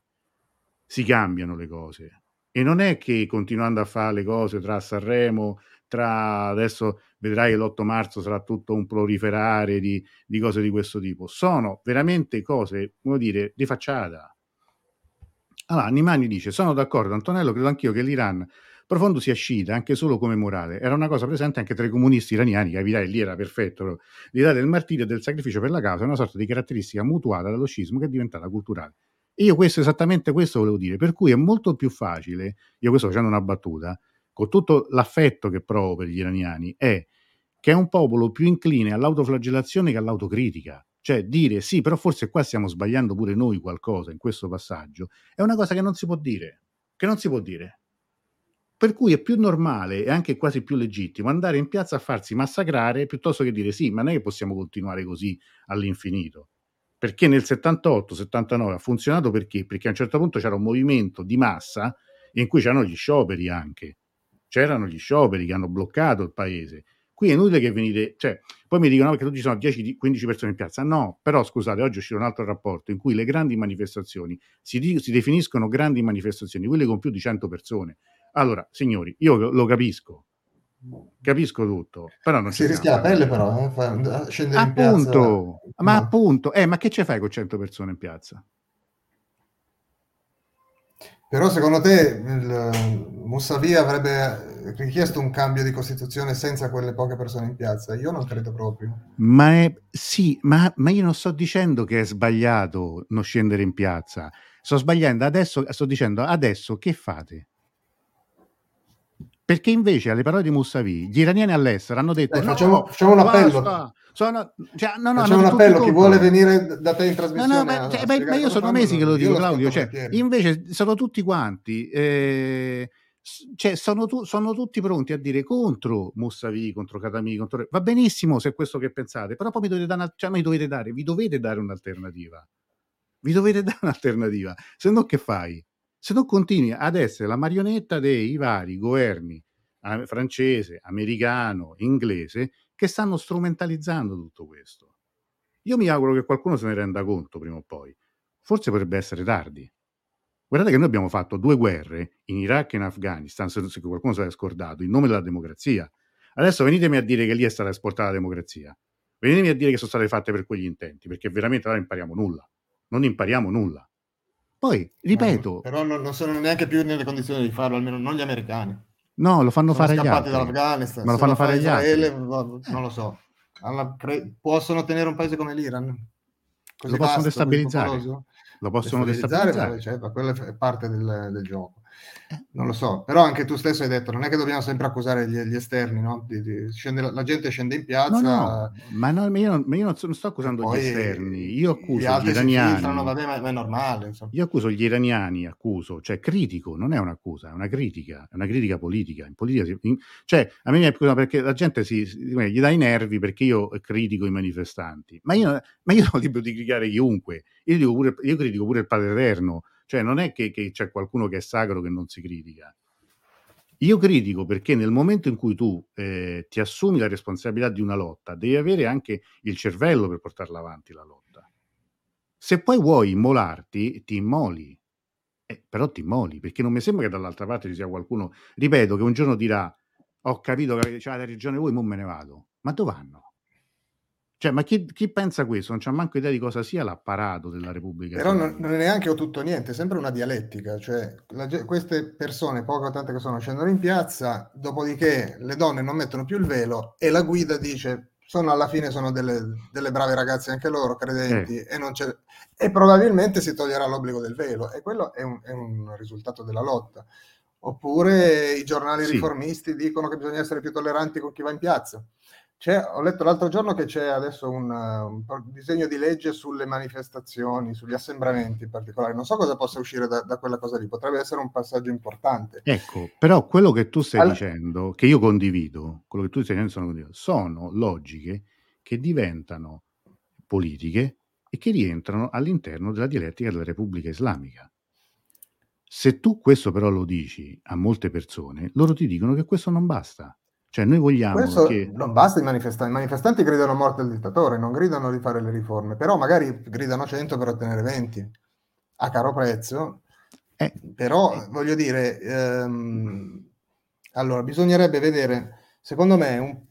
si cambiano le cose. E non è che continuando a fare le cose tra Sanremo, tra adesso vedrai che l'otto marzo sarà tutto un proliferare di, di cose di questo tipo. Sono veramente cose, come dire, di facciata. Allora, Nimani dice, sono d'accordo Antonello, credo anch'io che l'Iran profondo sia sciita, anche solo come morale. Era una cosa presente anche tra i comunisti iraniani, capirai, lì era perfetto. L'idea del martirio e del sacrificio per la causa è una sorta di caratteristica mutuata dallo scismo che è diventata culturale. E io questo, esattamente questo volevo dire, per cui è molto più facile, io questo facendo una battuta, con tutto l'affetto che provo per gli iraniani, è che è un popolo più incline all'autoflagellazione che all'autocritica. Cioè dire sì, però forse qua stiamo sbagliando pure noi qualcosa in questo passaggio, è una cosa che non si può dire, che non si può dire. Per cui è più normale e anche quasi più legittimo andare in piazza a farsi massacrare piuttosto che dire sì, ma non è che possiamo continuare così all'infinito. Perché nel settantotto settantanove ha funzionato perché? Perché a un certo punto c'era un movimento di massa in cui c'erano gli scioperi anche, c'erano gli scioperi che hanno bloccato il paese. Qui è inutile che venite, cioè, poi mi dicono no, perché ci sono dieci quindici persone in piazza. No, però scusate, oggi è uscito un altro rapporto in cui le grandi manifestazioni si, si definiscono grandi manifestazioni, quelle con più di cento persone. Allora, signori, io lo capisco, capisco tutto, però non si rischia la pelle però, eh? Fa, scendere appunto, in piazza. Ma no. appunto, eh, ma che ce fai con cento persone in piazza? Però secondo te il Mousavi avrebbe richiesto un cambio di costituzione senza quelle poche persone in piazza? Io non credo proprio. Ma è, sì, ma, ma io non sto dicendo che è sbagliato non scendere in piazza. Sto sbagliando adesso, sto dicendo adesso che fate? Perché invece alle parole di Mousavi gli iraniani all'estero hanno detto eh, no, facciamo, facciamo un appello. Basta. Sono, cioè, no, no, facciamo un appello, chi vuole venire da te in trasmissione no, no, ma, cioè, beh, ma io sono fanno, mesi che lo dico lo Claudio, cioè, invece sono tutti quanti eh, cioè, sono, tu, sono tutti pronti a dire contro Mousavi, contro Khatami, contro... va benissimo se è questo che pensate, però poi mi dovete dare, una, cioè, mi dovete dare vi dovete dare un'alternativa vi dovete dare un'alternativa se no che fai? Se no continui ad essere la marionetta dei vari governi francese, americano, inglese che stanno strumentalizzando tutto questo. Io mi auguro che qualcuno se ne renda conto prima o poi. Forse potrebbe essere tardi. Guardate che noi abbiamo fatto due guerre in Iraq e in Afghanistan, se qualcuno se l'è scordato, in nome della democrazia. Adesso venitemi a dire che lì è stata esportata la democrazia. Venitemi a dire che sono state fatte per quegli intenti, perché veramente non impariamo nulla. Non impariamo nulla. Poi, ripeto... No, però non, non sono neanche più nelle condizioni di farlo, almeno non gli americani. No, lo fanno sono fare agli altri. Dall'Afghanistan, ma lo fanno fare agli altri. Non lo so. Alla cre... Possono tenere un paese come l'Iran? Così lo possono destabilizzare. Lo possono destabilizzare. Cioè, quella è parte del, del gioco. Non lo so. Però anche tu stesso hai detto, non è che dobbiamo sempre accusare gli, gli esterni, no? Di, di, scende, la gente scende in piazza. No, no. Ma, no, ma, io non, ma io non sto accusando gli esterni. Io accuso gli, altri gli iraniani. Filtrano, vabbè, ma, ma è normale. Insomma. Io accuso gli iraniani, accuso, cioè critico, non è un'accusa, è una critica, è una critica politica. In politica in, cioè, a me mi accusa perché la gente si, gli dà i nervi perché io critico i manifestanti. Ma io, ma io sono libero di criticare chiunque. Io, dico pure, io critico pure il Padre Eterno. Cioè non è che, che c'è qualcuno che è sacro che non si critica. Io critico perché nel momento in cui tu eh, ti assumi la responsabilità di una lotta, devi avere anche il cervello per portarla avanti la lotta. Se poi vuoi immolarti, ti immoli. Eh, però ti immoli, perché non mi sembra che dall'altra parte ci sia qualcuno, ripeto, che un giorno dirà ho capito che avete cioè, la regione voi, non me ne vado. Ma dove vanno? Cioè, ma chi, chi pensa questo? Non c'ha manco idea di cosa sia l'apparato della Repubblica. Però non, non è neanche o tutto niente, è sempre una dialettica. Cioè, la, queste persone, poco o tante che sono, scendono in piazza, dopodiché le donne non mettono più il velo e la guida dice, sono alla fine sono delle, delle brave ragazze anche loro, credenti, eh. e, non c'è, e probabilmente si toglierà l'obbligo del velo. E quello è un, è un risultato della lotta. Oppure i giornali sì. riformisti dicono che bisogna essere più tolleranti con chi va in piazza. C'è, ho letto l'altro giorno che c'è adesso un, un disegno di legge sulle manifestazioni, sugli assembramenti in particolare. Non so cosa possa uscire da, da quella cosa lì, potrebbe essere un passaggio importante. Ecco, però quello che tu stai All... dicendo, che io condivido, quello che tu stai dicendo sono, condivido, sono logiche che diventano politiche e che rientrano all'interno della dialettica della Repubblica Islamica. Se tu questo però lo dici a molte persone, loro ti dicono che questo non basta. Cioè noi vogliamo questo che... Non basta i manifestanti. I manifestanti gridano morte al dittatore, non gridano di fare le riforme, però magari gridano cento per ottenere venti a caro prezzo. Eh, però, eh. voglio dire, ehm, allora, bisognerebbe vedere, secondo me un,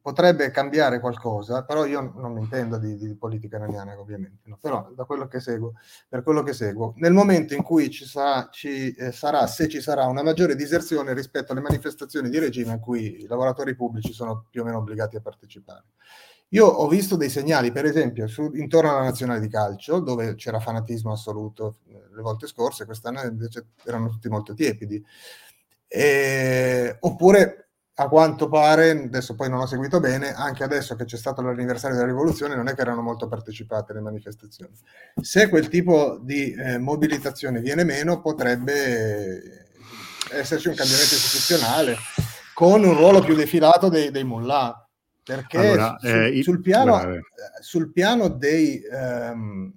potrebbe cambiare qualcosa, però io non mi intendo di, di politica iraniana, ovviamente, no? Però da quello che seguo, per quello che seguo, nel momento in cui ci sarà, ci, eh, sarà, se ci sarà una maggiore diserzione rispetto alle manifestazioni di regime a cui i lavoratori pubblici sono più o meno obbligati a partecipare. Io ho visto dei segnali, per esempio, su, intorno alla nazionale di calcio, dove c'era fanatismo assoluto le volte scorse, quest'anno invece erano tutti molto tiepidi. E, oppure, a quanto pare, adesso poi non ho seguito bene, anche adesso che c'è stato l'anniversario della rivoluzione, non è che erano molto partecipate le manifestazioni. Se quel tipo di eh, mobilitazione viene meno, potrebbe esserci un cambiamento istituzionale, con un ruolo più defilato dei, dei mullah. Perché allora, su, eh, sul, piano, sul piano dei um,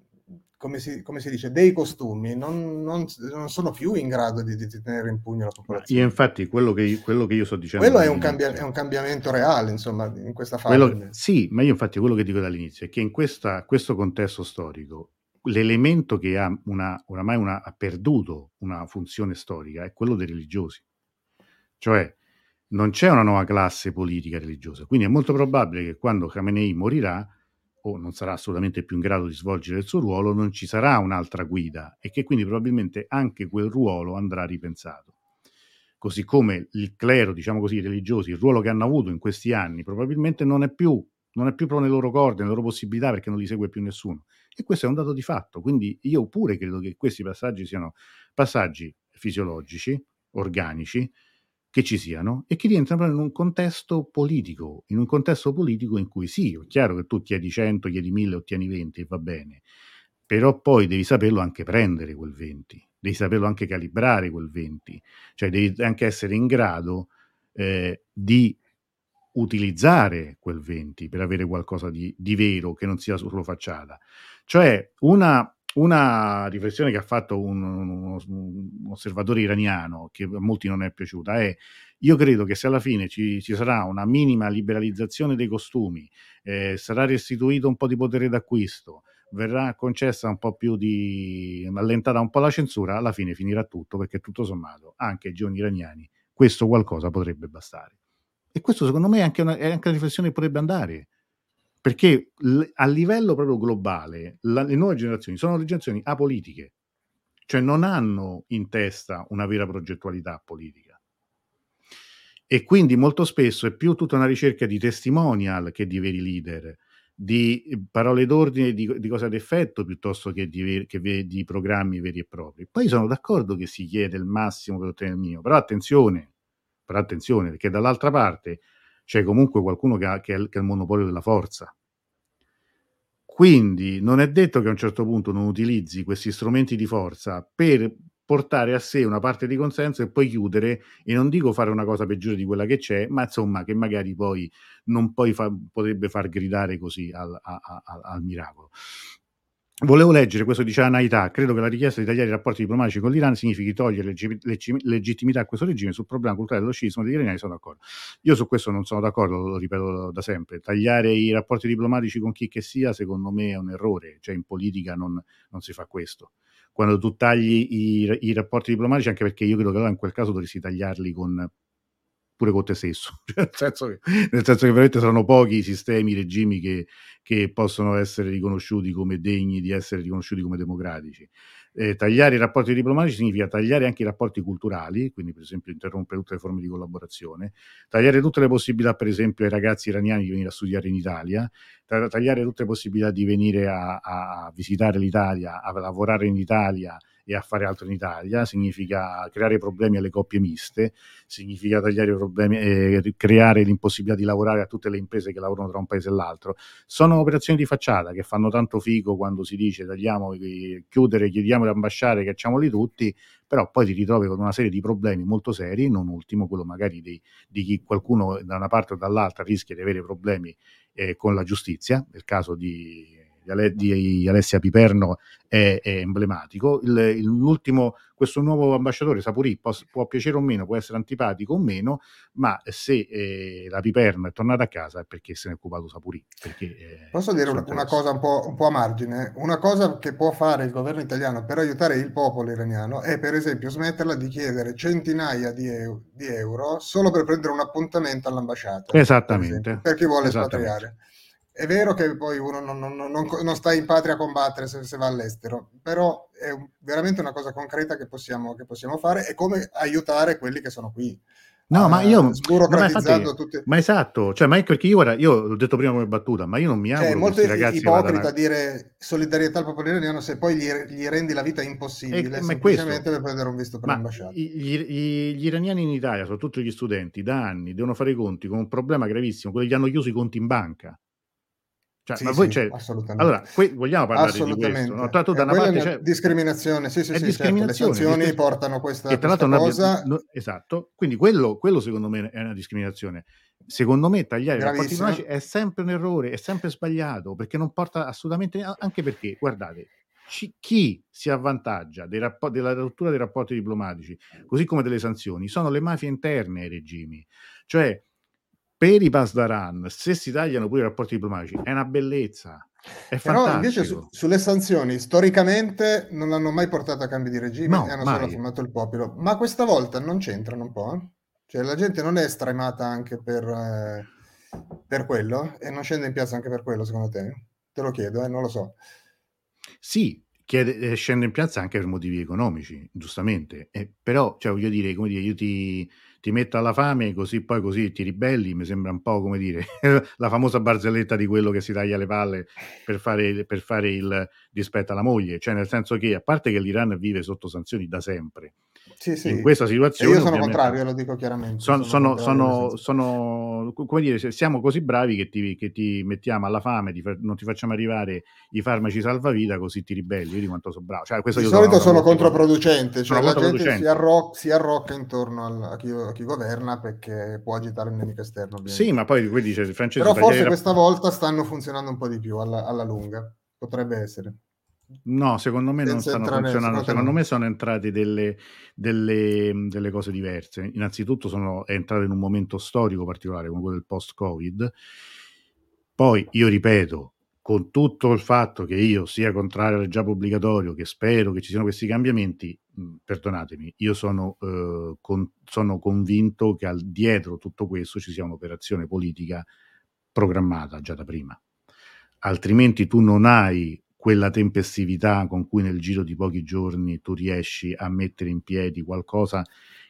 come, si, come si dice dei costumi non, non, non sono più in grado di, di tenere in pugno la popolazione. Io infatti quello che, quello che io sto dicendo quello è un, cambia- è un cambiamento reale, insomma, in questa fase quello, sì, ma io infatti quello che dico dall'inizio è che in questa, questo contesto storico l'elemento che ha una, oramai una, ha perduto una funzione storica è quello dei religiosi, cioè non c'è una nuova classe politica religiosa, quindi è molto probabile che quando Khamenei morirà o non sarà assolutamente più in grado di svolgere il suo ruolo, non ci sarà un'altra guida e che quindi probabilmente anche quel ruolo andrà ripensato. Così come il clero, diciamo così, i religiosi, il ruolo che hanno avuto in questi anni probabilmente non è più, non è più proprio nelle loro corde, nelle loro possibilità, perché non li segue più nessuno. E questo è un dato di fatto, quindi io pure credo che questi passaggi siano passaggi fisiologici, organici, che ci siano e che rientrano in un contesto politico, in un contesto politico in cui sì, è chiaro che tu chiedi cento, chiedi mille, ottieni venti e va bene, però poi devi saperlo anche prendere quel venti, devi saperlo anche calibrare quel venti, cioè devi anche essere in grado eh, di utilizzare quel venti per avere qualcosa di, di vero, che non sia solo facciata. Cioè una... Una riflessione che ha fatto un, un, un osservatore iraniano, che a molti non è piaciuta, è: io credo che se alla fine ci, ci sarà una minima liberalizzazione dei costumi, eh, sarà restituito un po' di potere d'acquisto, verrà concessa un po' più di... allentata un po' la censura, alla fine finirà tutto, perché tutto sommato anche ai giovani iraniani questo qualcosa potrebbe bastare. E questo secondo me è anche una, è anche una riflessione che potrebbe andare, perché a livello proprio globale la, le nuove generazioni sono le generazioni apolitiche, cioè non hanno in testa una vera progettualità politica e quindi molto spesso è più tutta una ricerca di testimonial che di veri leader, di parole d'ordine, di, di cose ad effetto, piuttosto che di, che di programmi veri e propri. Poi sono d'accordo che si chiede il massimo per ottenere il mio, però attenzione, però attenzione, perché dall'altra parte c'è comunque qualcuno che ha, che, ha il, che ha il monopolio della forza. Quindi non è detto che a un certo punto non utilizzi questi strumenti di forza per portare a sé una parte di consenso e poi chiudere, e non dico fare una cosa peggiore di quella che c'è, ma insomma che magari poi non poi fa, potrebbe far gridare così al, a, a, al miracolo. Volevo leggere, questo diceva Naità: credo che la richiesta di tagliare i rapporti diplomatici con l'Iran significhi togliere legge, legge, legittimità a questo regime. Sul problema culturale dello sciismo degli iraniani sono d'accordo. Io su questo non sono d'accordo, lo ripeto da sempre. Tagliare i rapporti diplomatici con chi che sia, secondo me, è un errore. Cioè in politica non, non si fa questo. Quando tu tagli i, i rapporti diplomatici, anche perché io credo che allora in quel caso dovresti tagliarli con... pure con te stesso, nel senso che, nel senso che veramente saranno pochi i sistemi, i regimi che, che possono essere riconosciuti come degni di essere riconosciuti come democratici. Eh, tagliare i rapporti diplomatici significa tagliare anche i rapporti culturali, quindi per esempio interrompere tutte le forme di collaborazione, tagliare tutte le possibilità per esempio ai ragazzi iraniani di venire a studiare in Italia, tagliare tutte le possibilità di venire a, a visitare l'Italia, a lavorare in Italia e a fare altro in Italia, significa creare problemi alle coppie miste, significa tagliare i problemi, eh, creare l'impossibilità di lavorare a tutte le imprese che lavorano tra un paese e l'altro. Sono operazioni di facciata che fanno tanto figo quando si dice tagliamo, chiudere, chiediamo le ambasciate, cacciamoli tutti, però poi ti ritrovi con una serie di problemi molto seri, non ultimo quello magari di, di chi qualcuno da una parte o dall'altra rischia di avere problemi eh, con la giustizia, nel caso di di, Ale- di Alessia Piperno è, è emblematico. Il, il, l'ultimo, questo nuovo ambasciatore Sapurì può, può piacere o meno, può essere antipatico o meno, ma se eh, la Piperno è tornata a casa è perché se ne è occupato Sapurì. Perché, eh, posso dire una, una cosa un po', un po' a margine? Una cosa che può fare il governo italiano per aiutare il popolo iraniano è per esempio smetterla di chiedere centinaia di, eu- di euro solo per prendere un appuntamento all'ambasciata. Esattamente. Per, esempio, per chi vuole espatriare. È vero che poi uno non, non, non, non sta in patria a combattere se, se va all'estero, però è un, veramente una cosa concreta che possiamo, che possiamo fare, e come aiutare quelli che sono qui. No, ah, ma io sburocratizzando tutte. Ma esatto, cioè, ma è perché io, guarda, io l'ho detto prima come battuta, ma io non mi auguro. È cioè, molto ragazzi ipocrita vadano... dire solidarietà al popolo iraniano se poi gli, gli rendi la vita impossibile, e, semplicemente questo, per prendere un visto per l'ambasciata. Gli, gli, gli iraniani in Italia, soprattutto gli studenti, da anni devono fare i conti con un problema gravissimo, quelli gli hanno chiuso i conti in banca. Cioè, sì, ma voi, sì, cioè, assolutamente. Allora, que- vogliamo parlare di questo, no? Tra l'altro, da una parte c'è discriminazione, sì, sì, è sì, discriminazione. Certo. Le sanzioni questo... portano questa, e tra questa l'altro cosa. Abbia... Esatto, quindi quello, quello secondo me è una discriminazione. Secondo me tagliare la parte è sempre un errore, è sempre sbagliato, perché non porta assolutamente, anche perché, guardate, c- chi si avvantaggia dei rappo- della rottura dei rapporti diplomatici, così come delle sanzioni, sono le mafie interne ai regimi. Cioè, per i Pasdaran, se si tagliano pure i rapporti diplomatici, è una bellezza, è fantastico. Però invece su, sulle sanzioni, storicamente, non hanno mai portato a cambi di regime, no, e hanno mai. Solo fermato il popolo. Ma questa volta non c'entrano un po'? Eh? Cioè la gente non è stremata anche per, eh, per quello? E non scende in piazza anche per quello, secondo te? Te lo chiedo, eh, non lo so. Sì, chiede, scende in piazza anche per motivi economici, giustamente. Eh, però, cioè, voglio dire, come dire, io ti... ti metto alla fame, così poi così ti ribelli, mi sembra un po' come dire la famosa barzelletta di quello che si taglia le palle per fare, per fare il dispetto alla moglie, cioè nel senso che a parte che l'Iran vive sotto sanzioni da sempre, sì, sì. In questa situazione e io sono contrario, lo dico chiaramente, sono, sono, sono, sono come dire, siamo così bravi che ti, che ti mettiamo alla fame, ti, non ti facciamo arrivare i farmaci salvavita così ti ribelli, io di quanto sono bravo, cioè, questo di io solito sono, sono controproducente, cioè sono la controproducente. Gente si, arro- si arrocca intorno al, a chi io, chi governa perché può agitare il nemico esterno. Ovviamente. Sì, ma poi quindi dice Francesco. Però forse questa volta stanno funzionando un po' di più alla, alla lunga. Potrebbe essere. No, secondo me non stanno funzionando. Secondo me sono entrate delle, delle, delle cose diverse. Innanzitutto sono, è entrato in un momento storico particolare come quello del post-Covid. Poi io ripeto, con tutto il fatto che io sia contrario al giappone obbligatorio, che spero che ci siano questi cambiamenti, perdonatemi, io sono, eh, con, sono convinto che al dietro tutto questo ci sia un'operazione politica programmata già da prima. Altrimenti tu non hai quella tempestività con cui nel giro di pochi giorni tu riesci a mettere in piedi qualcosa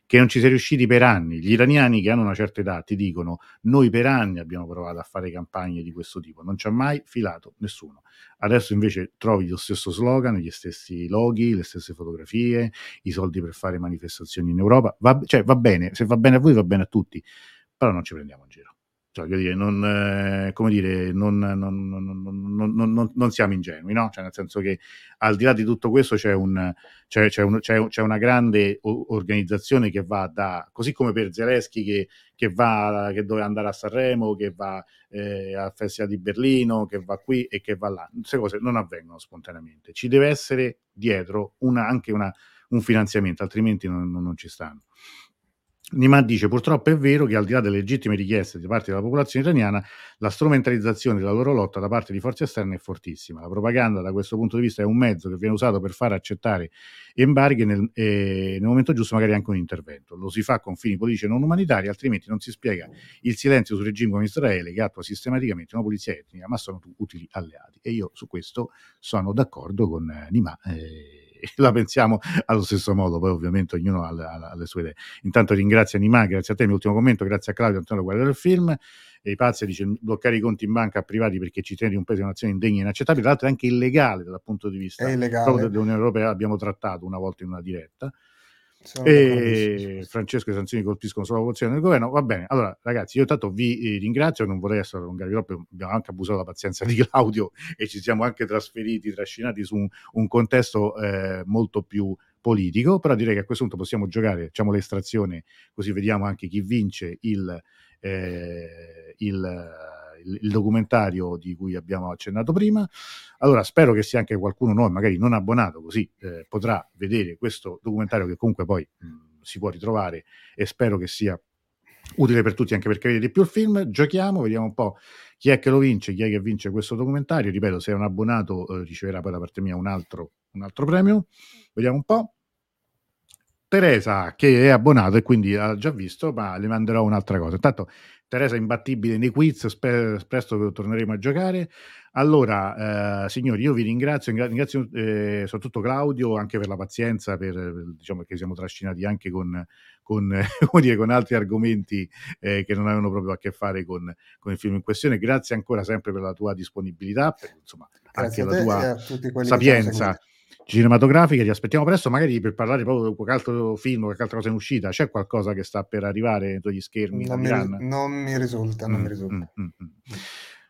che non ci sei riusciti per anni. Gli iraniani che hanno una certa età ti dicono: noi per anni abbiamo provato a fare campagne di questo tipo, non ci ha mai filato nessuno. Adesso invece trovi lo stesso slogan, gli stessi loghi, le stesse fotografie, i soldi per fare manifestazioni in Europa. Va, cioè va bene, se va bene a voi va bene a tutti, però non ci prendiamo in giro. Cioè, voglio dire, non, eh, come dire, non, non, non, non, non, non, non siamo ingenui, no? Cioè, nel senso che al di là di tutto questo c'è, un, c'è, c'è, un, c'è, c'è una grande o- organizzazione che va da, così come per Zelensky che, che va, che doveva andare a Sanremo, che va eh, al Festival di Berlino, che va qui e che va là. Queste cose non avvengono spontaneamente. Ci deve essere dietro una, anche una, un finanziamento, altrimenti non, non, non ci stanno. Nima dice: purtroppo è vero che al di là delle legittime richieste da parte della popolazione iraniana, la strumentalizzazione della loro lotta da parte di forze esterne è fortissima. La propaganda da questo punto di vista è un mezzo che viene usato per far accettare embarghi nel, eh, nel momento giusto magari anche un intervento. Lo si fa con fini politici e non umanitari, altrimenti non si spiega il silenzio sul regime come Israele che attua sistematicamente una polizia etnica, ma sono utili alleati. E io su questo sono d'accordo con Nima. Eh, la pensiamo allo stesso modo, poi ovviamente ognuno ha, ha, ha le sue idee. Intanto ringrazio Animà, grazie a te, mio ultimo commento, grazie a Claudio, Antonio, guarda il film. E i pazzi dice: bloccare i conti in banca a privati perché ci tieni un paese di un'azione indegna e inaccettabile, tra l'altro è anche illegale dal punto di vista proprio dell'Unione Europea, l'abbiamo trattato una volta in una diretta. Sono e Francesco, le sanzioni colpiscono solo la posizione del governo. Va bene, allora ragazzi, io tanto vi ringrazio, non vorrei essere allungati troppo, abbiamo anche abusato della pazienza di Claudio e ci siamo anche trasferiti, trascinati su un, un contesto eh, molto più politico, però direi che a questo punto possiamo giocare, facciamo l'estrazione così vediamo anche chi vince il, eh, il il documentario di cui abbiamo accennato prima. Allora spero che sia anche qualcuno nuovo, magari non abbonato, così eh, potrà vedere questo documentario che comunque poi mh, si può ritrovare, e spero che sia utile per tutti, anche per capire di più il film. Giochiamo, vediamo un po' chi è che lo vince, chi è che vince questo documentario. Ripeto, se è un abbonato eh, riceverà poi da parte mia un altro, un altro premio. Vediamo un po'. Teresa, che è abbonato e quindi ha già visto, ma le manderò un'altra cosa. Intanto Teresa è imbattibile nei quiz, spe- presto torneremo a giocare. Allora, eh, signori, io vi ringrazio, ringrazio eh, soprattutto Claudio, anche per la pazienza, per, diciamo, che siamo trascinati anche con, con, eh, come dire, con altri argomenti eh, che non avevano proprio a che fare con, con il film in questione. Grazie ancora sempre per la tua disponibilità, per, insomma, grazie anche la tua sapienza cinematografica. Ti aspettiamo presto, magari per parlare proprio di qualche altro film, qualche altra cosa in uscita. C'è qualcosa che sta per arrivare sugli schermi? Non, mi, ris- non mi risulta, non mm, mi risulta. Mm, mm, mm.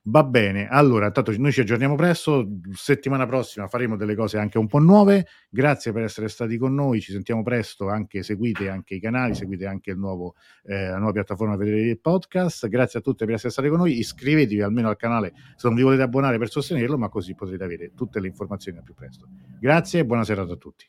Va bene, allora intanto noi ci aggiorniamo presto, settimana prossima faremo delle cose anche un po' nuove. Grazie per essere stati con noi, ci sentiamo presto, anche seguite anche i canali, seguite anche il nuovo, eh, la nuova piattaforma per vedere il podcast. Grazie a tutti per essere stati con noi, iscrivetevi almeno al canale se non vi volete abbonare per sostenerlo, ma così potrete avere tutte le informazioni al più presto. Grazie e buona serata a tutti.